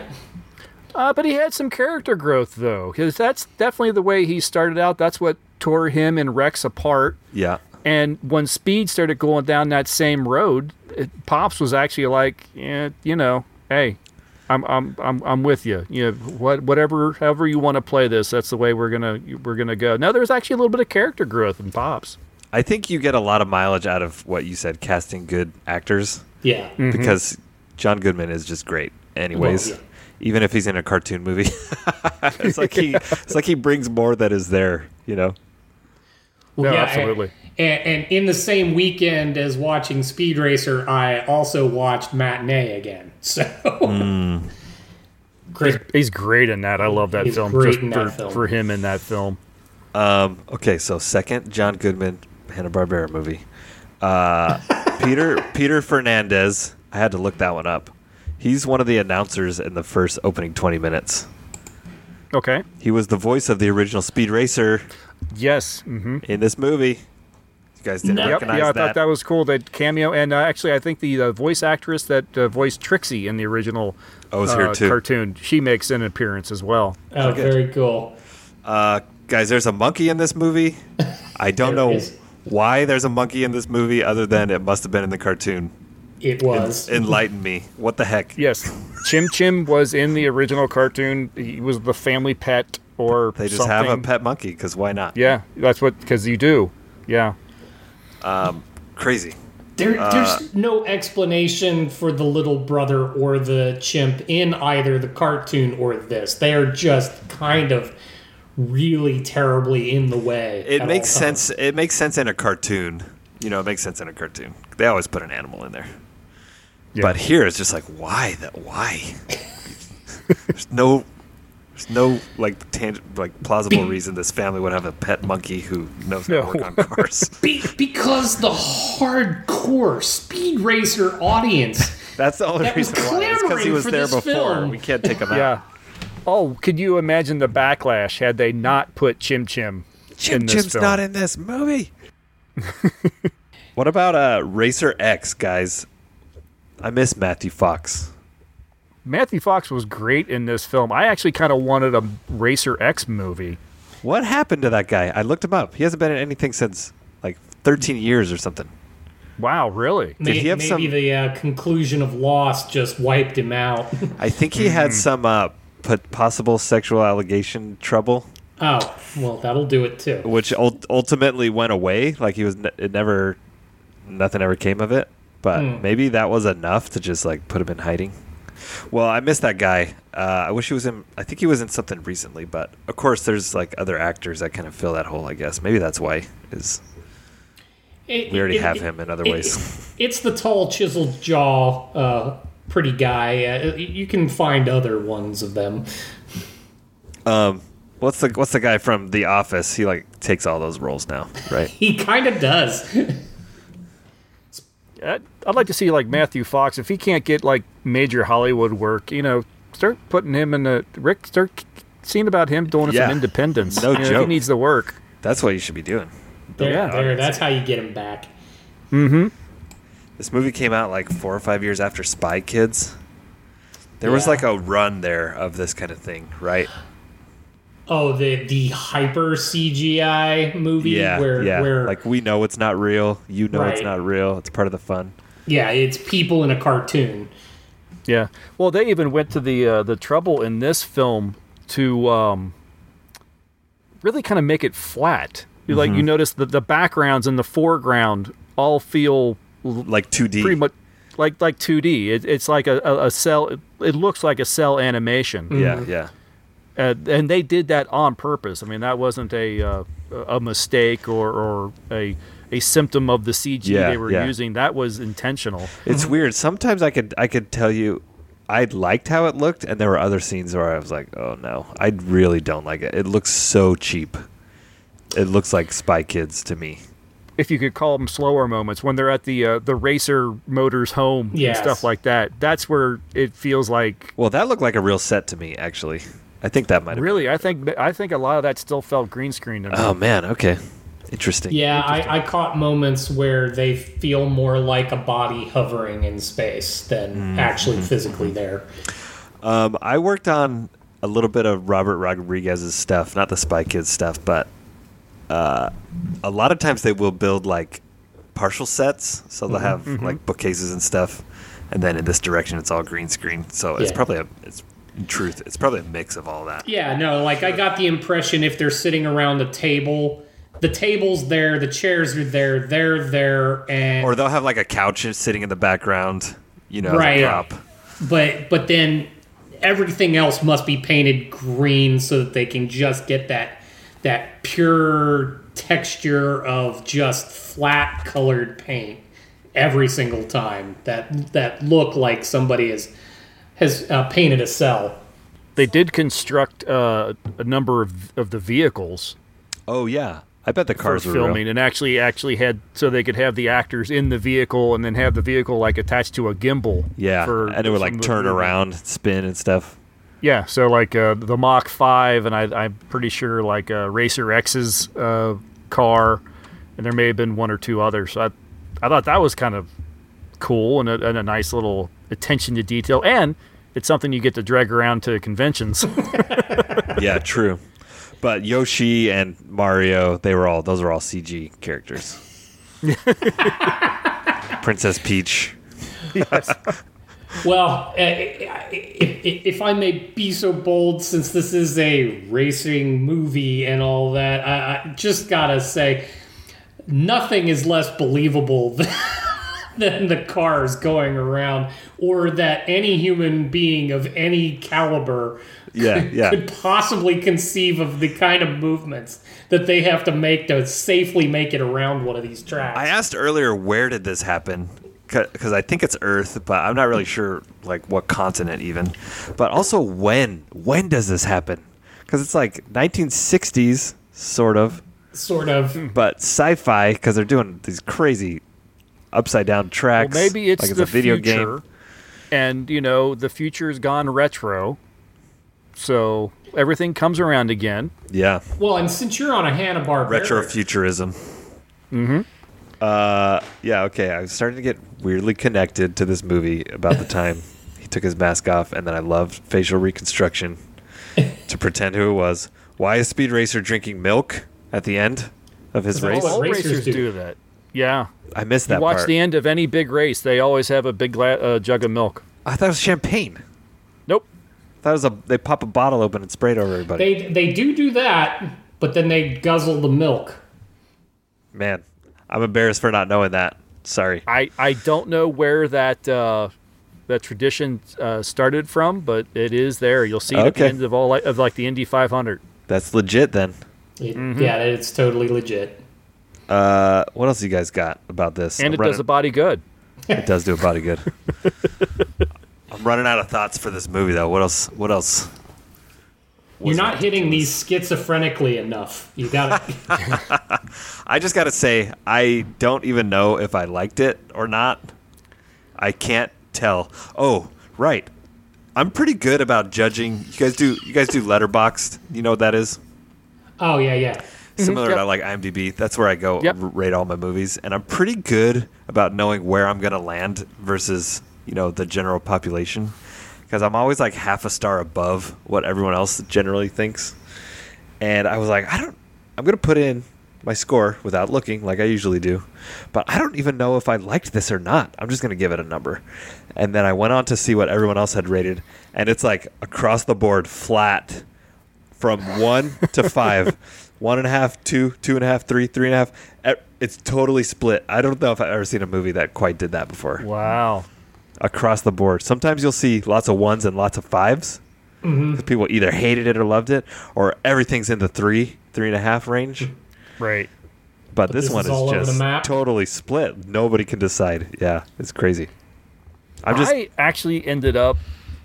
Uh, but he had some character growth, though, because that's definitely the way he started out. That's what tore him and Rex apart. Yeah. And when Speed started going down that same road, it, Pops was actually like, eh, you know, hey, I'm I'm I'm I'm with you. You know, what whatever however you want to play this, that's the way we're gonna we're gonna go. Now, there's actually a little bit of character growth in Pops. I think you get a lot of mileage out of what you said, casting good actors. Yeah. Mm-hmm. Because John Goodman is just great, anyways. Well, yeah. Even if he's in a cartoon movie, it's like he it's like he brings more that is there, you know. Well, no, yeah, absolutely. And, and, and in the same weekend as watching Speed Racer, I also watched Matinee again. So mm. he's, he's great in that. I love that he's film. Great in that for, film. For him in that film. Um, okay, so second John Goodman Hanna-Barbera movie. Uh, Peter Peter Fernandez. I had to look that one up. He's one of the announcers in the first opening twenty minutes. Okay. He was the voice of the original Speed Racer. Yes. Mm-hmm. In this movie. You guys didn't yep. recognize yeah, I that. I thought that was cool, that cameo. And uh, actually, I think the uh, voice actress that uh, voiced Trixie in the original oh, uh, here too. cartoon, she makes an appearance as well. Oh, so very cool. Uh, guys, there's a monkey in this movie. I don't know is. why there's a monkey in this movie other than it must have been in the cartoon. It was. Enlighten me. What the heck? Yes. Chim Chim was in the original cartoon. He was the family pet or something. They just something. have a pet monkey, because why not? Yeah, that's what, because you do. Yeah. Um, crazy. There, uh, there's no explanation for the little brother or the chimp in either the cartoon or this. They are just kind of really terribly in the way. It makes sense. It makes sense in a cartoon. you know, it makes sense in a cartoon. They always put an animal in there. Yeah. But here it's just like, why? That why? There's no, there's no like tang- like plausible Be- reason this family would have a pet monkey who knows no. how to work on cars. Be- because the hardcore Speed Racer audience. That's the only that reason why. It's because he was there before. Film. We can't take him out. Yeah. Oh, could you imagine the backlash had they not put Chim Chim? Chim in this Chim's film? Not in this movie. What about uh, Racer X, guys? I miss Matthew Fox. Matthew Fox was great in this film. I actually kind of wanted a Racer X movie. What happened to that guy? I looked him up. He hasn't been in anything since like thirteen years or something. Wow, really? Maybe, Did he have maybe some... the uh, conclusion of Lost just wiped him out. I think he mm-hmm. had some uh, possible sexual allegation trouble. Oh, well, that'll do it too. Which ultimately went away. Like he was, ne- it never, nothing ever came of it. But mm. maybe that was enough to just like put him in hiding. Well, I miss that guy. Uh, I wish he was in. I think he was in something recently. But of course, there's like other actors that kind of fill that hole. I guess maybe that's why is. It, we already it, have it, him in other it, ways. It's the tall, chiseled jaw, uh, pretty guy. Uh, you can find other ones of them. Um, what's the what's the guy from The Office? He like takes all those roles now, right? He kind of does. I'd, I'd like to see like Matthew Fox. If he can't get like major Hollywood work, you know, start putting him in the Rick. Start seeing about him doing yeah. some independence. No you know, joke. He needs the work. That's what you should be doing. There, yeah, there, that's how you get him back. Mm-hmm. This movie came out like four or five years after Spy Kids. There yeah. was like a run there of this kind of thing, right? Oh, the the hyper C G I movie yeah, where yeah. where like we know it's not real, you know right. it's not real. It's part of the fun. Yeah, it's people in a cartoon. Yeah. Well, they even went to the uh, the trouble in this film to um, really kind of make it flat. You like mm-hmm. you notice that the backgrounds and the foreground all feel like two D, pretty much like like two D. It, it's like a, a, a cell. It, it looks like a cell animation. Mm-hmm. Yeah, yeah. Uh, and they did that on purpose. I mean, that wasn't a uh, a mistake or, or a a symptom of the C G yeah, they were yeah. using. That was intentional. It's weird. Sometimes I could I could tell you I liked how it looked, and there were other scenes where I was like, oh no, I really don't like it. It looks so cheap. It looks like Spy Kids to me. If you could call them slower moments, when they're at the uh, the Racer Motors home yes. and stuff like that, that's where it feels like... Well, that looked like a real set to me, actually. I think that might have Really? Been. I think I think a lot of that still felt green screen to me. Oh, man. Okay. Interesting. Yeah, Interesting. I, I caught moments where they feel more like a body hovering in space than mm-hmm. actually physically there. Um, I worked on a little bit of Robert Rodriguez's stuff, not the Spy Kids stuff, but... Uh, a lot of times they will build like partial sets, so they'll have mm-hmm. like bookcases and stuff, and then in this direction it's all green screen. So yeah. it's probably a, it's in truth, it's probably a mix of all that. Yeah, no, like I got the impression if they're sitting around the table, the table's there, the chairs are there, they're there, and or they'll have like a couch sitting in the background, you know, right. as a prop. But but then everything else must be painted green so that they can just get that. That pure texture of just flat colored paint every single time that that look like somebody has has uh, painted a cell. They did construct uh, a number of of the vehicles. Oh yeah, I bet the cars were filming real. And actually actually had so they could have the actors in the vehicle and then have the vehicle like attached to a gimbal. Yeah, for, and it would like turn around, spin and stuff. Yeah, so like uh, the Mach five, and I, I'm pretty sure like uh, Racer X's uh, car, and there may have been one or two others. So I, I thought that was kind of cool and a, and a nice little attention to detail, and it's something you get to drag around to conventions. Yeah, true. But Yoshi and Mario, they were all those were all C G characters. Princess Peach. Yes. Well, if I may be so bold, since this is a racing movie and all that, I just gotta say, nothing is less believable than the cars going around, or that any human being of any caliber yeah, yeah. could possibly conceive of the kind of movements that they have to make to safely make it around one of these tracks. I asked earlier, where did this happen? Because I think it's Earth, but I'm not really sure like what continent even. But also, when? When does this happen? Because it's like nineteen sixties, sort of. Sort of. But sci-fi, because they're doing these crazy upside-down tracks. Well, maybe it's, like it's the a video future, game. And, you know, the future's gone retro. So everything comes around again. Yeah. Well, and since you're on a Hanna-Barbera. Retrofuturism. Mm-hmm. Uh, yeah, okay. I was starting to get weirdly connected to this movie about the time he took his mask off, and then I loved facial reconstruction to pretend who it was. Why is Speed Racer drinking milk at the end of his race? All racers do that. Yeah. I missed that part. You watch the end of any big race, they always have a big gla- uh, jug of milk. I thought it was champagne. Nope. I thought it was a, they pop a bottle open and spray it over everybody. They they do do that, but then they guzzle the milk. Man. I'm embarrassed for not knowing that. Sorry. I, I don't know where that uh, that tradition uh, started from, but it is there. You'll see it okay. at the end of all of like the Indy five hundred. That's legit then. It, mm-hmm. Yeah, it's totally legit. Uh, what else you guys got about this? And I'm it running. does a body good. It does do a body good. I'm running out of thoughts for this movie though. What else? What else? You're not hitting these schizophrenically enough. You got it. I just got to say, I don't even know if I liked it or not. I can't tell. Oh, right. I'm pretty good about judging. You guys do. You guys do Letterboxd. You know what that is? Oh yeah, yeah. Similar mm-hmm, yep. to like IMDb. That's where I go yep. rate all my movies, and I'm pretty good about knowing where I'm gonna land versus you know the general population. Because I'm always like half a star above what everyone else generally thinks. And I was like, I don't, I'm going to put in my score without looking like I usually do. But I don't even know if I liked this or not. I'm just going to give it a number. And then I went on to see what everyone else had rated. And it's like across the board flat from one to five. One and a half, two, two and a half, three, three and a half. It's totally split. I don't know if I've ever seen a movie that quite did that before. Wow. Across the board. Sometimes you'll see lots of ones and lots of fives. Mm-hmm. People either hated it or loved it, or everything's in the three, three and a half range. Right. But, but this, this one is, is just totally split. Nobody can decide. Yeah, it's crazy. I'm just I actually ended up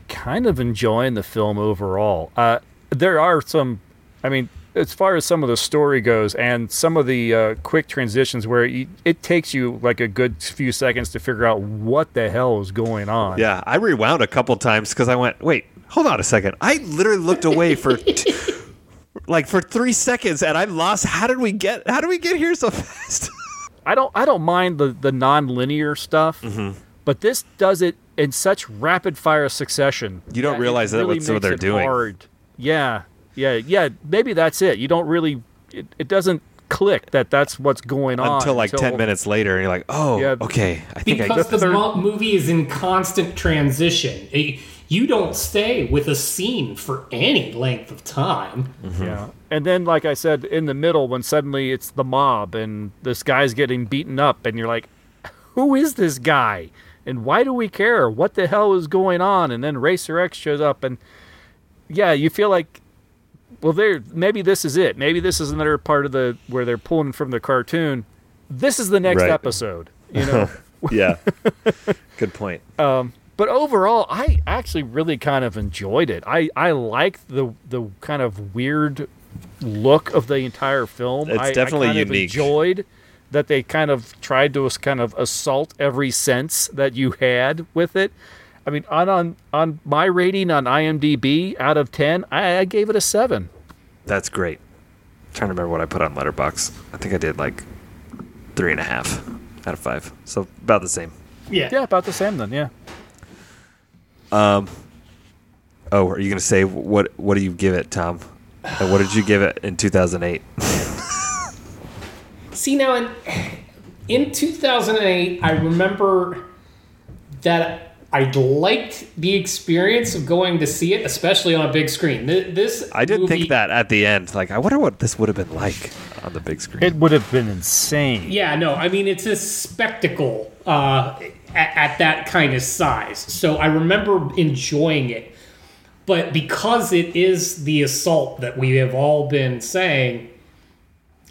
kind of enjoying the film overall. Uh, there are some, I mean, as far as some of the story goes and some of the uh, quick transitions where it, it takes you like a good few seconds to figure out what the hell is going on. Yeah, I rewound a couple times because I went, wait, hold on a second. I literally looked away for t- like for three seconds and I lost. How did we get How did we get here so fast? I don't I don't mind the, the non-linear stuff, mm-hmm. but this does it in such rapid fire succession. You don't that realize that really that's what they're doing. Hard. Yeah. Yeah, yeah, maybe that's it. You don't really, it, it doesn't click that that's what's going on. Until like until, ten minutes later, and you're like, oh, yeah, okay. I think because I the third. movie is in constant transition. It, you don't stay with a scene for any length of time. Mm-hmm. Yeah, and then, like I said, in the middle, when suddenly it's the mob, and this guy's getting beaten up, and you're like, who is this guy? And why do we care? What the hell is going on? And then Racer X shows up, and yeah, you feel like, well, there. Maybe this is it. Maybe this is another part of the where they're pulling from the cartoon. This is the next right. episode. You know. Yeah. Good point. Um, but overall, I actually really kind of enjoyed it. I, I like the the kind of weird look of the entire film. It's I, definitely I kind unique. Of enjoyed that they kind of tried to kind of assault every sense that you had with it. I mean, on, on on my rating on IMDb out of ten, I, I gave it a seven. That's great. I'm trying to remember what I put on Letterboxd. I think I did like three and a half out of five. So about the same. Yeah. Yeah, about the same then, yeah. Um. Oh, are you going to say, what What do you give it, Tom? And what did you give it in two thousand eight? See, now, in, in two thousand eight, I remember that I liked the experience of going to see it, especially on a big screen. This I did movie, think that at the end. Like, I wonder what this would have been like on the big screen. It would have been insane. Yeah, no, I mean, it's a spectacle uh, at, at that kind of size. So I remember enjoying it. But because it is the assault that we have all been saying,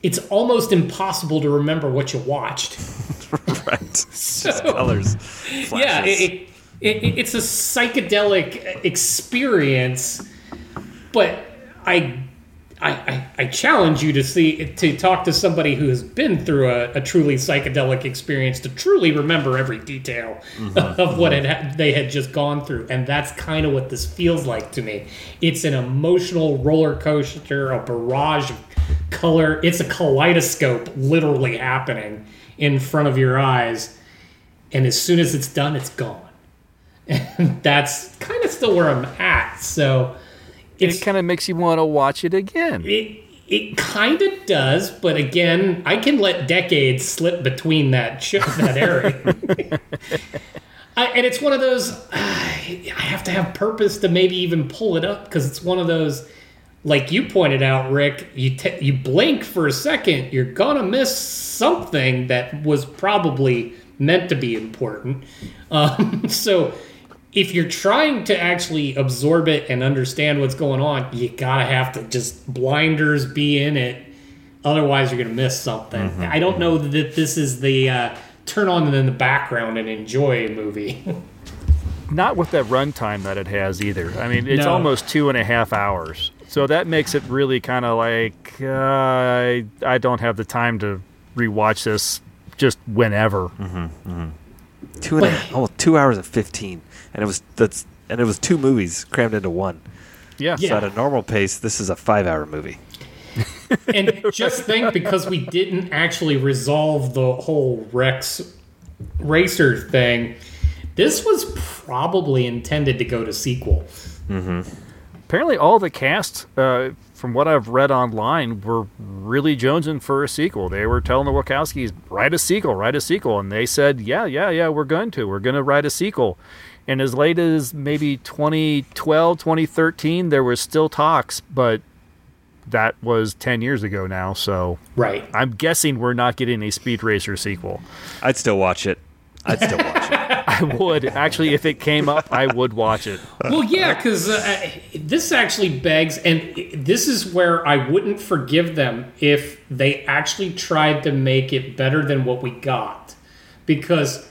it's almost impossible to remember what you watched. Right. So, just colors. Flashes. Yeah, it, it, it, it's a psychedelic experience, but I... I, I challenge you to see to talk to somebody who has been through a, a truly psychedelic experience to truly remember every detail mm-hmm, of what mm-hmm. it, they had just gone through. And that's kind of what this feels like to me. It's an emotional roller coaster, a barrage of color. It's a kaleidoscope literally happening in front of your eyes. And as soon as it's done, it's gone. And that's kind of still where I'm at. So... It's, it kind of makes you want to watch it again. It it kind of does, but again, I can let decades slip between that ch- that area. I, and it's one of those, uh, I have to have purpose to maybe even pull it up, because it's one of those, like you pointed out, Rick, you, te- you blink for a second, you're going to miss something that was probably meant to be important. Um, so... If you're trying to actually absorb it and understand what's going on, you gotta have to just blinders be in it. Otherwise, you're gonna miss something. Mm-hmm. I don't know that this is the uh, turn on in the background and enjoy movie. Not with that runtime that it has either. I mean, it's no. almost two and a half hours. So that makes it really kind of like, uh, I, I don't have the time to rewatch this just whenever. Mm-hmm. Mm-hmm. Two and a, oh, two hours and fifteen. And it was that's and it was two movies crammed into one. Yeah. So yeah. At a normal pace, this is a five-hour movie. And just think, because we didn't actually resolve the whole Rex Racer thing, this was probably intended to go to sequel. Mm-hmm. Apparently, all the cast, uh, from what I've read online, were really jonesing for a sequel. They were telling the Wachowskis, "Write a sequel, write a sequel," and they said, "Yeah, yeah, yeah, we're going to, we're going to write a sequel." And as late as maybe twenty twelve, twenty thirteen, there was still talks, but that was ten years ago now, so right. I'm guessing we're not getting a Speed Racer sequel. I'd still watch it. I'd still watch it. I would. Actually, if it came up, I would watch it. Well, yeah, because uh, this actually begs, and this is where I wouldn't forgive them if they actually tried to make it better than what we got, because...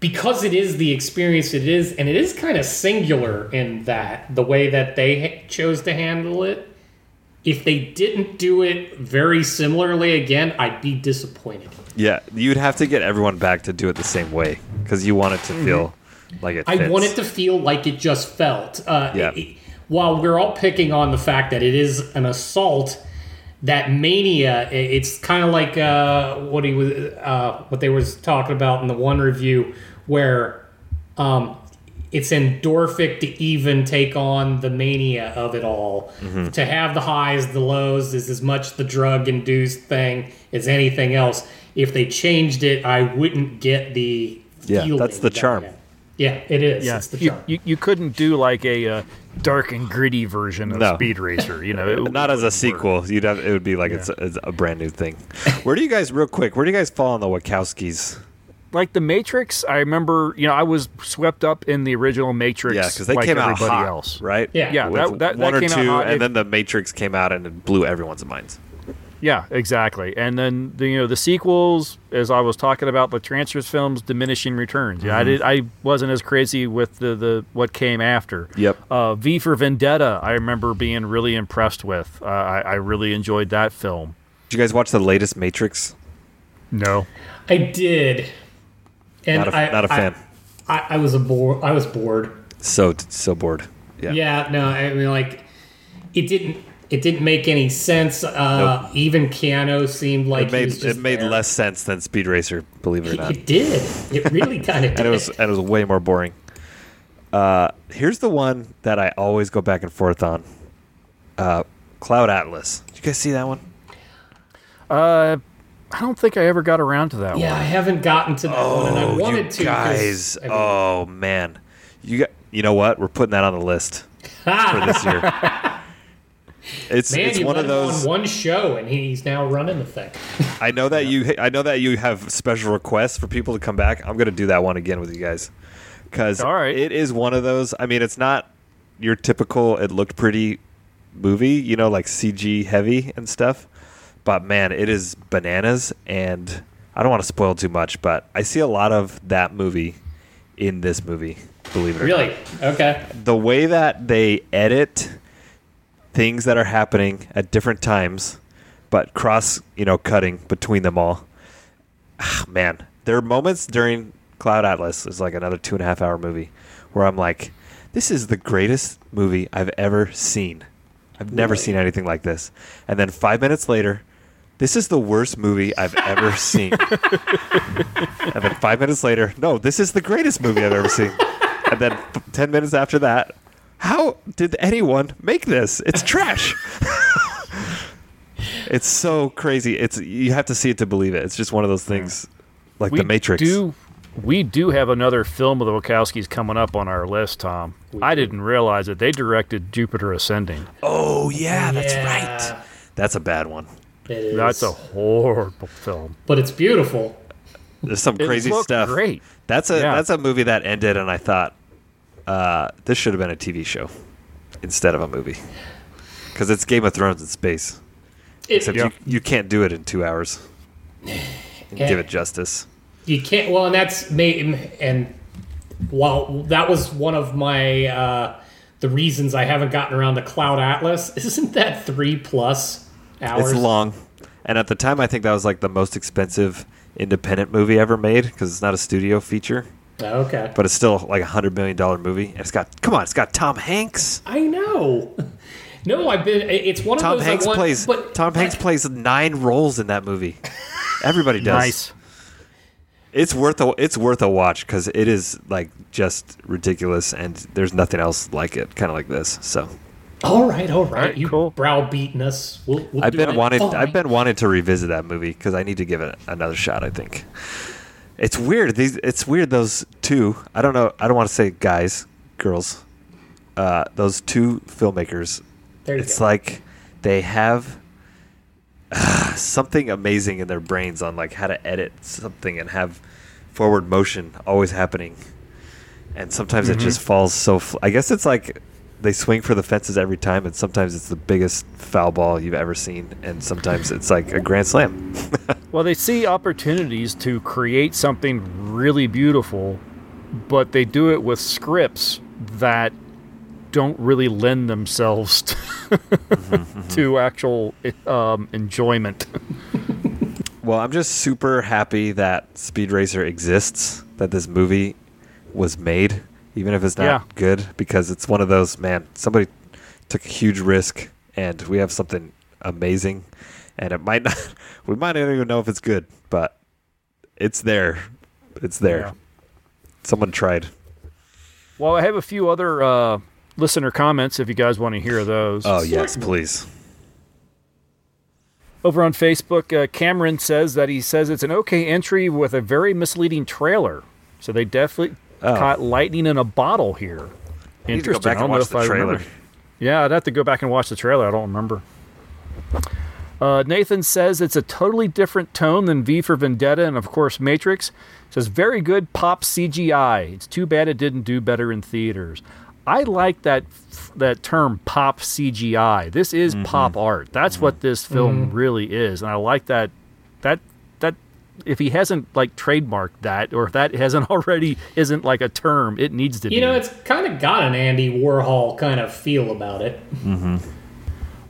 Because it is the experience it is, and it is kind of singular in that, the way that they chose to handle it. If they didn't do it very similarly again, I'd be disappointed. Yeah, you'd have to get everyone back to do it the same way, because you want it to feel like it fits. I want it to feel like it just felt. Uh, yeah. It, while we're all picking on the fact that it is an assault, that mania, it's kind of like uh, what he was, uh, what they was talking about in the one review, where um, it's endorphic to even take on the mania of it all. Mm-hmm. To have the highs, the lows is as much the drug-induced thing as anything else. If they changed it, I wouldn't get the yeah, feeling. Yeah, that's the that charm. It. Yeah, it is. Yeah. It's the charm. You, you, you couldn't do like a uh, dark and gritty version of no. Speed Racer. You know, it, not it as a sequel. Work. You'd have it would be like yeah. it's, a, it's a brand new thing. Where do you guys, real quick? Where do you guys fall on the Wachowskis? Like the Matrix, I remember. You know, I was swept up in the original Matrix. Yeah, because they like came out hot, else. Right? Yeah, yeah. That, that, one that came or two, out and it, then the Matrix came out and it blew everyone's minds. Yeah, exactly. And then the, you know, the sequels, as I was talking about, the Trancers films, diminishing returns. Yeah, mm-hmm. I did. I wasn't as crazy with the, the what came after. Yep. Uh, V for Vendetta, I remember being really impressed with. Uh, I, I really enjoyed that film. Did you guys watch the latest Matrix? No, I did. And not a, I, not a fan. I, I, I was a boor- I was bored. So so bored. Yeah. Yeah. No, I mean, like, it didn't. It didn't make any sense. Uh, nope. Even Keanu seemed like it made, he was just it made less sense than Speed Racer. Believe it or not, it did. It really kind of did. And it was and it was way more boring. Uh, here's the one that I always go back and forth on: uh, Cloud Atlas. Did you guys see that one? Uh, I don't think I ever got around to that yeah, one. Yeah, I haven't gotten to that oh, one, and I wanted you to. Guys, I mean, oh man, you got. You know what? We're putting that on the list for this year. It's Man, it's one of those on one show, and he's now running the thing. I know that you. I know that you have special requests for people to come back. I'm going to do that one again with you guys, because right. It is one of those. I mean, it's not your typical it looked pretty movie, you know, like C G heavy and stuff. But man, it is bananas, and I don't want to spoil too much, but I see a lot of that movie in this movie, believe it or really? not. Really? Okay. The way that they edit things that are happening at different times, but cross, you know, cutting between them all. Ah, man, there are moments during Cloud Atlas, is like another two and a half hour movie, where I'm like, this is the greatest movie I've ever seen. I've never really? seen anything like this. And then five minutes later, this is the worst movie I've ever seen. And then five minutes later, no, this is the greatest movie I've ever seen. And then f- ten minutes after that, how did anyone make this? It's trash. It's so crazy. It's you have to see it to believe it. It's just one of those things, like we The Matrix. Do, we do have another film of the Wachowskis coming up on our list, Tom. I didn't realize that they directed Jupiter Ascending. Oh, yeah, that's yeah. right. That's a bad one. It is. That's a horrible film. But it's beautiful. There's some crazy it stuff. Great. That's a yeah. that's a movie that ended, and I thought, uh, this should have been a T V show instead of a movie. Because it's Game of Thrones in space. It, Except yeah. you, you can't do it in two hours. And yeah. give it justice. You can't. Well, and that's made, and while that was one of my uh, the reasons I haven't gotten around to Cloud Atlas. Isn't that three plus hours? It's long, and at the time I think that was like the most expensive independent movie ever made because it's not a studio feature. Oh, okay, but it's still like a hundred million dollar movie. And it's got come on, it's got Tom Hanks. I know. No, I've been. It's one Tom of those. Hanks I want, plays, but, Tom Hanks I, plays nine roles in that movie. Everybody does. Nice. It's worth a it's worth a watch because it is like just ridiculous, and there's nothing else like it, kind of like this. So, all right, all right, all right you cool. browbeating us. We'll, we'll I've been wanting I've right. been wanting to revisit that movie because I need to give it another shot. I think it's weird. These it's weird. Those two. I don't know. I don't want to say guys, girls. Uh, those two filmmakers. There you it's go. Like they have. Uh, something amazing in their brains on like how to edit something and have forward motion always happening, and sometimes mm-hmm. it just falls so fl- I guess it's like they swing for the fences every time, and sometimes it's the biggest foul ball you've ever seen, and sometimes it's like a grand slam. Well, they see opportunities to create something really beautiful, but they do it with scripts that don't really lend themselves to, mm-hmm, mm-hmm. to actual um, enjoyment. Well, I'm just super happy that Speed Racer exists, that this movie was made, even if it's not yeah. good, because it's one of those, man, somebody took a huge risk, and we have something amazing, and it might not, we might not even know if it's good, but it's there. It's there. Yeah. Someone tried. Well, I have a few other... Uh, listener comments, if you guys want to hear those. Oh, yes, please. Over on Facebook, uh, Cameron says that he says it's an okay entry with a very misleading trailer. So they definitely oh. caught lightning in a bottle here. I Interesting. I don't know if I trailer. remember. Yeah, I'd have to go back and watch the trailer. I don't remember. Uh, Nathan says it's a totally different tone than V for Vendetta and, of course, Matrix. Says, very good pop C G I. It's too bad it didn't do better in theaters. I like that that term pop C G I. This is mm-hmm. pop art. That's mm-hmm. what this film mm-hmm. really is, and I like that. That that if he hasn't like trademarked that, or if that hasn't already isn't like a term, it needs to. You be. You know, it's kind of got an Andy Warhol kind of feel about it. Mm-hmm.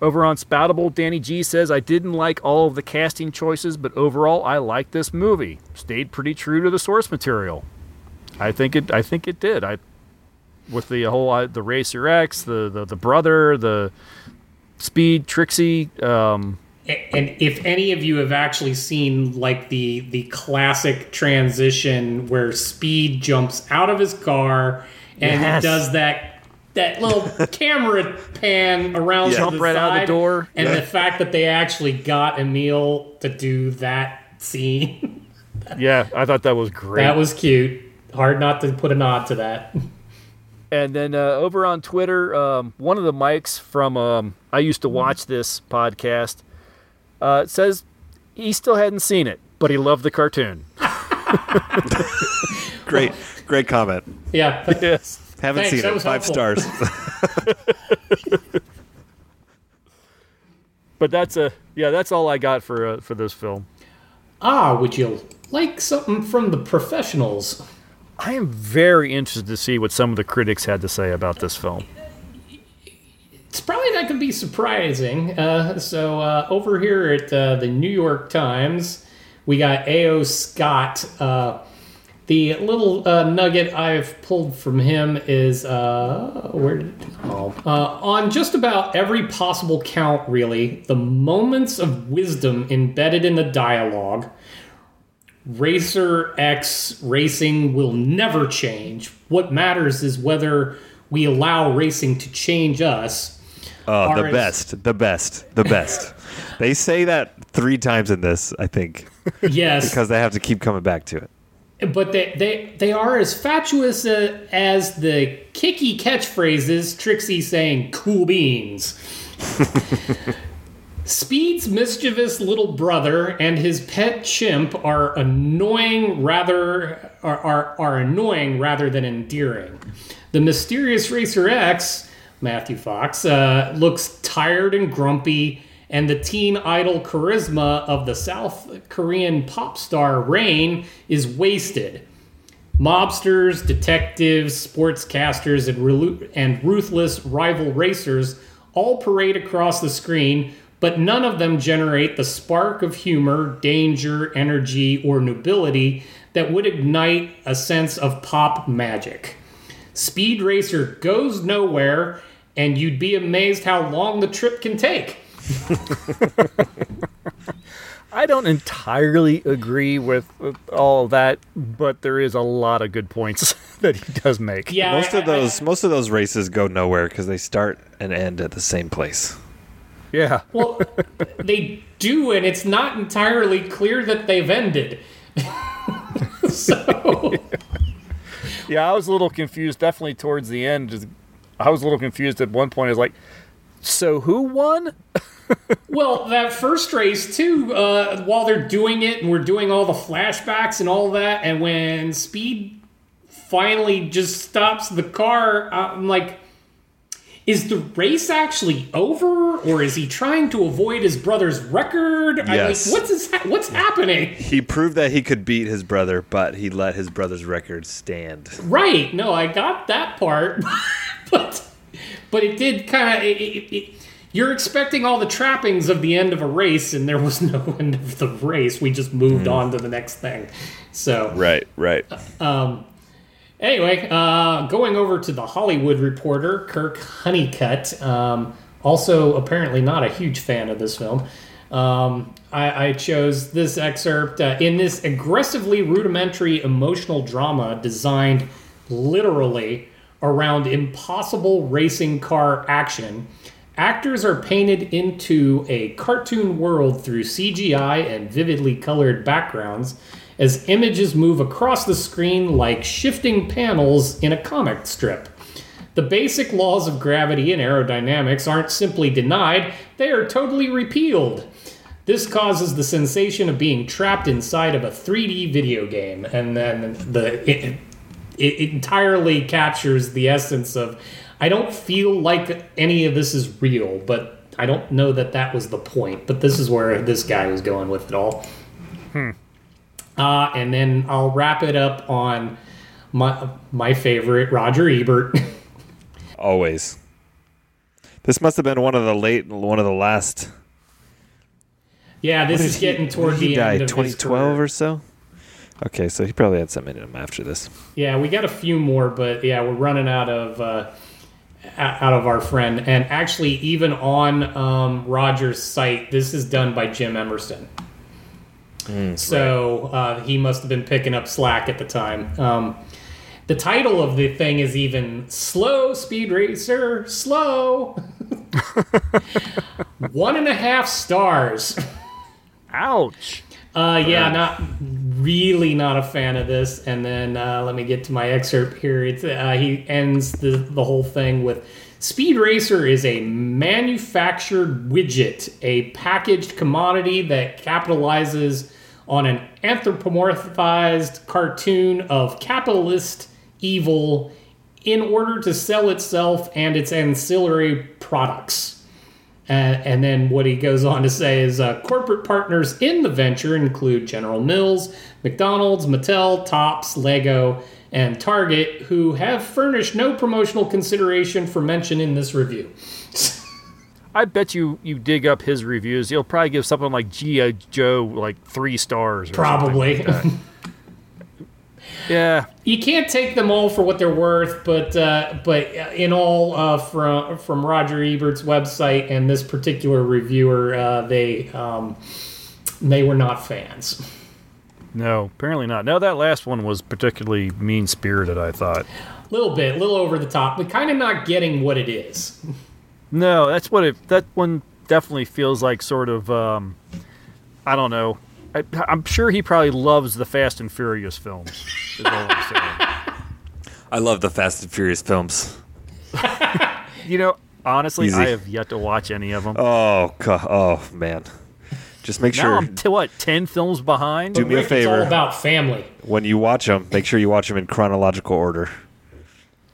Over on Spoutable, Danny G says, I didn't like all of the casting choices, but overall, I liked this movie. Stayed pretty true to the source material. I think it. I think it did. I. With the whole uh, the Racer X, the, the the brother, the Speed, Trixie, um, and, and if any of you have actually seen like the the classic transition where Speed jumps out of his car and yes. does that that little camera pan around yeah. to the right side out the door, and yeah. the fact that they actually got Emil to do that scene, yeah, I thought that was great. That was cute. Hard not to put a nod to that. And then uh, over on Twitter, um, one of the mics from um, I used to watch this podcast uh, says he still hadn't seen it, but he loved the cartoon. Great, great comment. Yeah. Yes. Haven't Thanks, seen it. Five helpful. stars. But that's a yeah. That's all I got for uh, for this film. Ah, would you like something from the professionals? I am very interested to see what some of the critics had to say about this film. It's probably not going to be surprising. Uh, so uh, over here at uh, the New York Times, we got A O. Scott. Uh, the little uh, nugget I've pulled from him is uh, where did it oh. uh, on just about every possible count, really, the moments of wisdom embedded in the dialogue. Racer X racing will never change. What matters is whether we allow racing to change us. Oh, the best, the best, the best. They say that three times in this, I think. Yes. Because they have to keep coming back to it. But they, they, they are as fatuous uh, as the kicky catchphrases Trixie saying, cool beans. Speed's mischievous little brother and his pet chimp are annoying rather are, are, are annoying rather than endearing. The mysterious Racer X, Matthew Fox, uh, looks tired and grumpy, and the teen idol charisma of the South Korean pop star Rain is wasted. Mobsters, detectives, sportscasters, and, relu- and ruthless rival racers all parade across the screen, but none of them generate the spark of humor, danger, energy, or nobility that would ignite a sense of pop magic. Speed Racer goes nowhere, and you'd be amazed how long the trip can take. I don't entirely agree with, with all that, but there is a lot of good points that he does make. Yeah, most I, of those I, most of those races go nowhere because they start and end at the same place. Yeah. Well, they do, and it's not entirely clear that they've ended. So. Yeah. yeah, I was a little confused. Definitely towards the end, I was a little confused. At one point, I was like, "So who won?" Well, that first race, too, uh, while they're doing it, and we're doing all the flashbacks and all that, and when Speed finally just stops the car, I'm like, is the race actually over, or is he trying to avoid his brother's record? Yes. I mean, what's his ha- what's happening? He proved that he could beat his brother, but he let his brother's record stand. Right. No, I got that part. but but it did kind of... It, it, it, You're expecting all the trappings of the end of a race, and there was no end of the race. We just moved mm. on to the next thing. So right, right. Um, anyway, uh, going over to the Hollywood Reporter, Kirk Honeycutt, um, also apparently not a huge fan of this film. Um, I, I chose this excerpt. Uh, in this aggressively rudimentary emotional drama designed literally around impossible racing car action, actors are painted into a cartoon world through C G I and vividly colored backgrounds as images move across the screen like shifting panels in a comic strip. The basic laws of gravity and aerodynamics aren't simply denied, they are totally repealed. This causes the sensation of being trapped inside of a three D video game, and then the it, it entirely captures the essence of, I don't feel like any of this is real, but I don't know that that was the point. But this is where this guy was going with it all. Hmm. Uh, and then I'll wrap it up on my my favorite, Roger Ebert. Always. This must have been one of the late, one of the last. Yeah, this is he, getting toward the died, end of twenty twelve or so. Okay, so he probably had something in him after this. Yeah, we got a few more, but yeah, we're running out of. Uh, out of our friend, and actually even on um, Roger's site, this is done by Jim Emerson. Mm, so right. uh, he must have been picking up slack at the time. Um, the title of the thing is even Slow Speed Racer, Slow. One and a half stars. Ouch. Uh, yeah, not really not a fan of this. And then uh, let me get to my excerpt here. It's, uh, he ends the, the whole thing with, Speed Racer is a manufactured widget, a packaged commodity that capitalizes on an anthropomorphized cartoon of capitalist evil in order to sell itself and its ancillary products. Uh, and then what he goes on to say is uh, corporate partners in the venture include General Mills, McDonald's, Mattel, Topps, Lego, and Target, who have furnished no promotional consideration for mention in this review. I bet you you dig up his reviews. He'll probably give something like G I. Joe like three stars. Or probably. Like yeah. You can't take them all for what they're worth, but uh, but in all, uh, from from Roger Ebert's website and this particular reviewer, uh, they um, they were not fans. No, apparently not. No, that last one was particularly mean-spirited, I thought. A little bit, a little over the top, but kind of not getting what it is. No, that's what it, that one definitely feels like sort of, um, I don't know. I, I'm sure he probably loves the Fast and Furious films. Is all I'm saying. I love the Fast and Furious films. You know, honestly, easy. I have yet to watch any of them. Oh, God. Oh, man. Just make now sure. I'm t- what, ten films behind? Do me a favor. It's all about family. When you watch them, make sure you watch them in chronological order.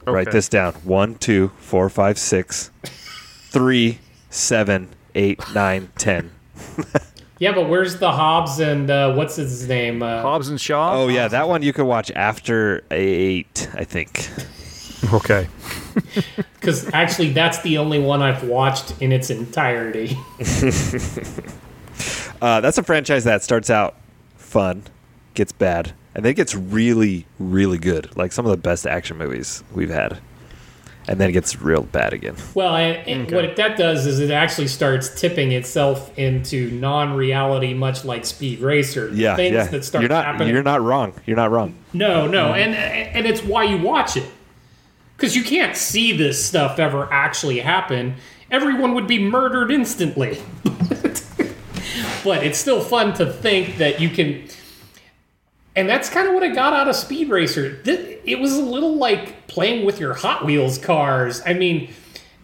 Okay. Write this down: one, two, four, five, six, three, seven, eight, nine, ten. Yeah, but where's the Hobbs and uh, what's his name? Uh, Hobbs and Shaw. Oh yeah, that one you could watch after eight, I think. Okay. Because actually, that's the only one I've watched in its entirety. Uh, that's a franchise that starts out fun, gets bad, and then gets really, really good. Like some of the best action movies we've had. And then it gets real bad again. Well, and, and okay. what it, that does is it actually starts tipping itself into non-reality, much like Speed Racer. The yeah, things yeah. that start you're not, happening. You're not wrong. You're not wrong. No, no. Mm-hmm. And and it's why you watch it. Because you can't see this stuff ever actually happen. Everyone would be murdered instantly. But it's still fun to think that you can... And that's kind of what I got out of Speed Racer. It was a little like playing with your Hot Wheels cars. I mean,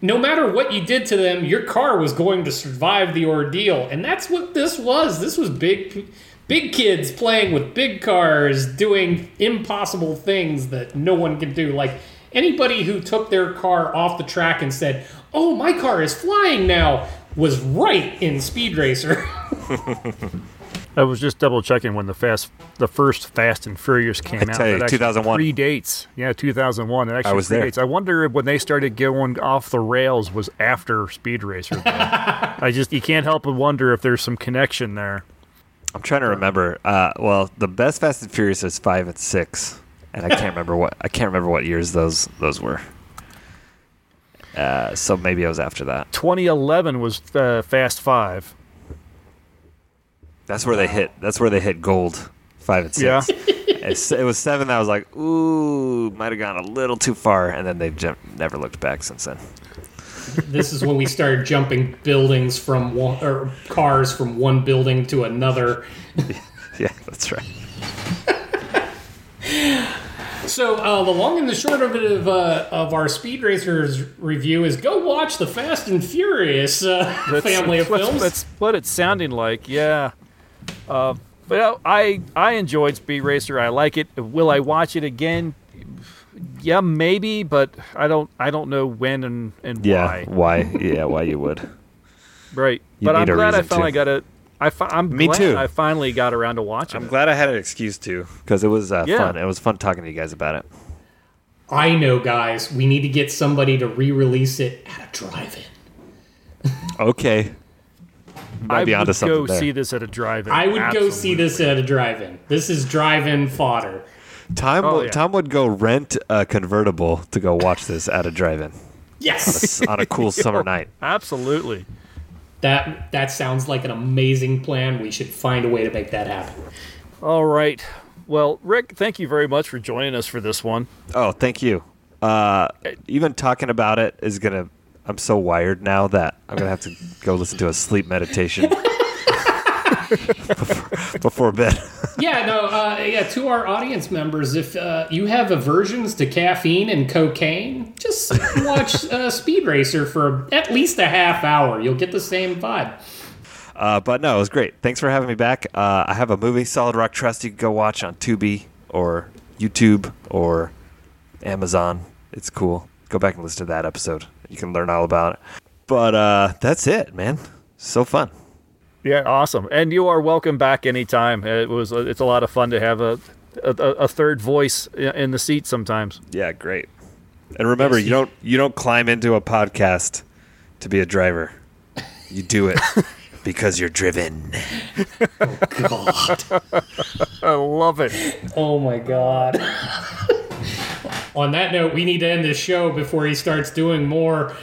no matter what you did to them, your car was going to survive the ordeal. And that's what this was. This was big, big kids playing with big cars, doing impossible things that no one can do. Like anybody who took their car off the track and said, "Oh, my car is flying now," was right in Speed Racer. I was just double checking when the fast, the first Fast and Furious came I out. Tell you, it two thousand one predates, yeah, two thousand one. It actually I was predates. There. I wonder if when they started going off the rails was after Speed Racer. I just you can't help but wonder if there's some connection there. I'm trying to remember. Uh, well, the best Fast and Furious is five and six, and I can't remember what I can't remember what years those those were. Uh, so maybe it was after that. twenty eleven was uh, Fast Five. That's where they hit. That's where they hit gold, five and six. Yeah. It was seven that I was like, ooh, might have gone a little too far, and then they've j- never looked back since then. This is when we started jumping buildings from one, or cars from one building to another. Yeah, yeah, that's right. So uh, the long and the short of it of, uh, of our Speed Racers review is go watch the Fast and Furious uh, that's, family of that's, films. That's what it's sounding like, yeah. Uh, but I I enjoyed Speed Racer. I like it. Will I watch it again? Yeah, maybe, but I don't I don't know when and, and yeah, why. Why? Yeah, why you would. Right. You but I'm glad I finally got it. I fi- I'm Me glad too. I finally got around to watching I'm it. Glad I had an excuse to, because it was uh, yeah. fun. It was fun talking to you guys about it. I know, guys. We need to get somebody to re-release it at a drive-in. Okay. Might I be would go there. See this at a drive-in. I would Absolutely. Go see this at a drive-in. This is drive-in fodder. Tom, oh, yeah. Tom would go rent a convertible to go watch this at a drive-in. Yes. On a, on a cool summer night. Absolutely. That that sounds like an amazing plan. We should find a way to make that happen. All right. Well, Rick, thank you very much for joining us for this one. Oh, thank you. Uh, even talking about it is going to... I'm so wired now that I'm going to have to go listen to a sleep meditation before, before bed. Yeah, no, uh, yeah. To our audience members, if uh, you have aversions to caffeine and cocaine, just watch uh, Speed Racer for at least a half hour. You'll get the same vibe. Uh, but no, it was great. Thanks for having me back. Uh, I have a movie, Solid Rock Trust, you can go watch on Tubi or YouTube or Amazon. It's cool. Go back and listen to that episode. You can learn all about it. But uh, that's it, man. So fun. Yeah, awesome. And you are welcome back anytime. It was. It's a lot of fun to have a a, a third voice in the seat sometimes. Yeah, great. And remember, yes. you don't you don't climb into a podcast to be a driver. You do it because you're driven. Oh, God. I love it. Oh, my God. On that note, we need to end this show before he starts doing more.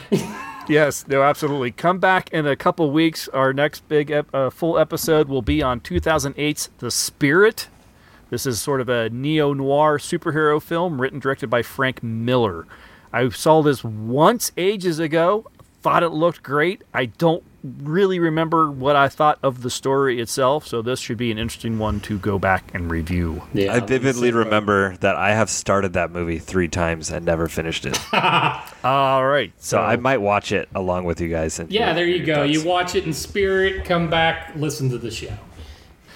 Yes, no, absolutely. Come back in a couple weeks. Our next big ep- uh, full episode will be on two thousand eight's The Spirit. This is sort of a neo-noir superhero film written and directed by Frank Miller. I saw this once ages ago. Thought it looked great. I don't really remember what I thought of the story itself, so this should be an interesting one to go back and review. Yeah, I vividly remember that I have started that movie three times and never finished it. All right. So, so I might watch it along with you guys. And yeah, there you go. Thoughts. You watch it in spirit, come back, listen to the show.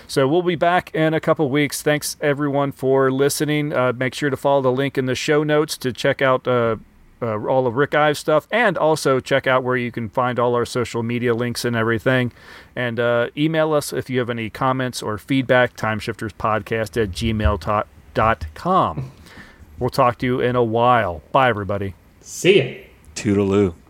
So we'll be back in a couple weeks. Thanks, everyone, for listening. Uh, make sure to follow the link in the show notes to check out uh, uh, all of Rick Ives' stuff. And also check out where you can find all our social media links and everything. And uh, email us if you have any comments or feedback, timeshifterspodcast at gmail dot com. We'll talk to you in a while. Bye, everybody. See ya. Toodaloo.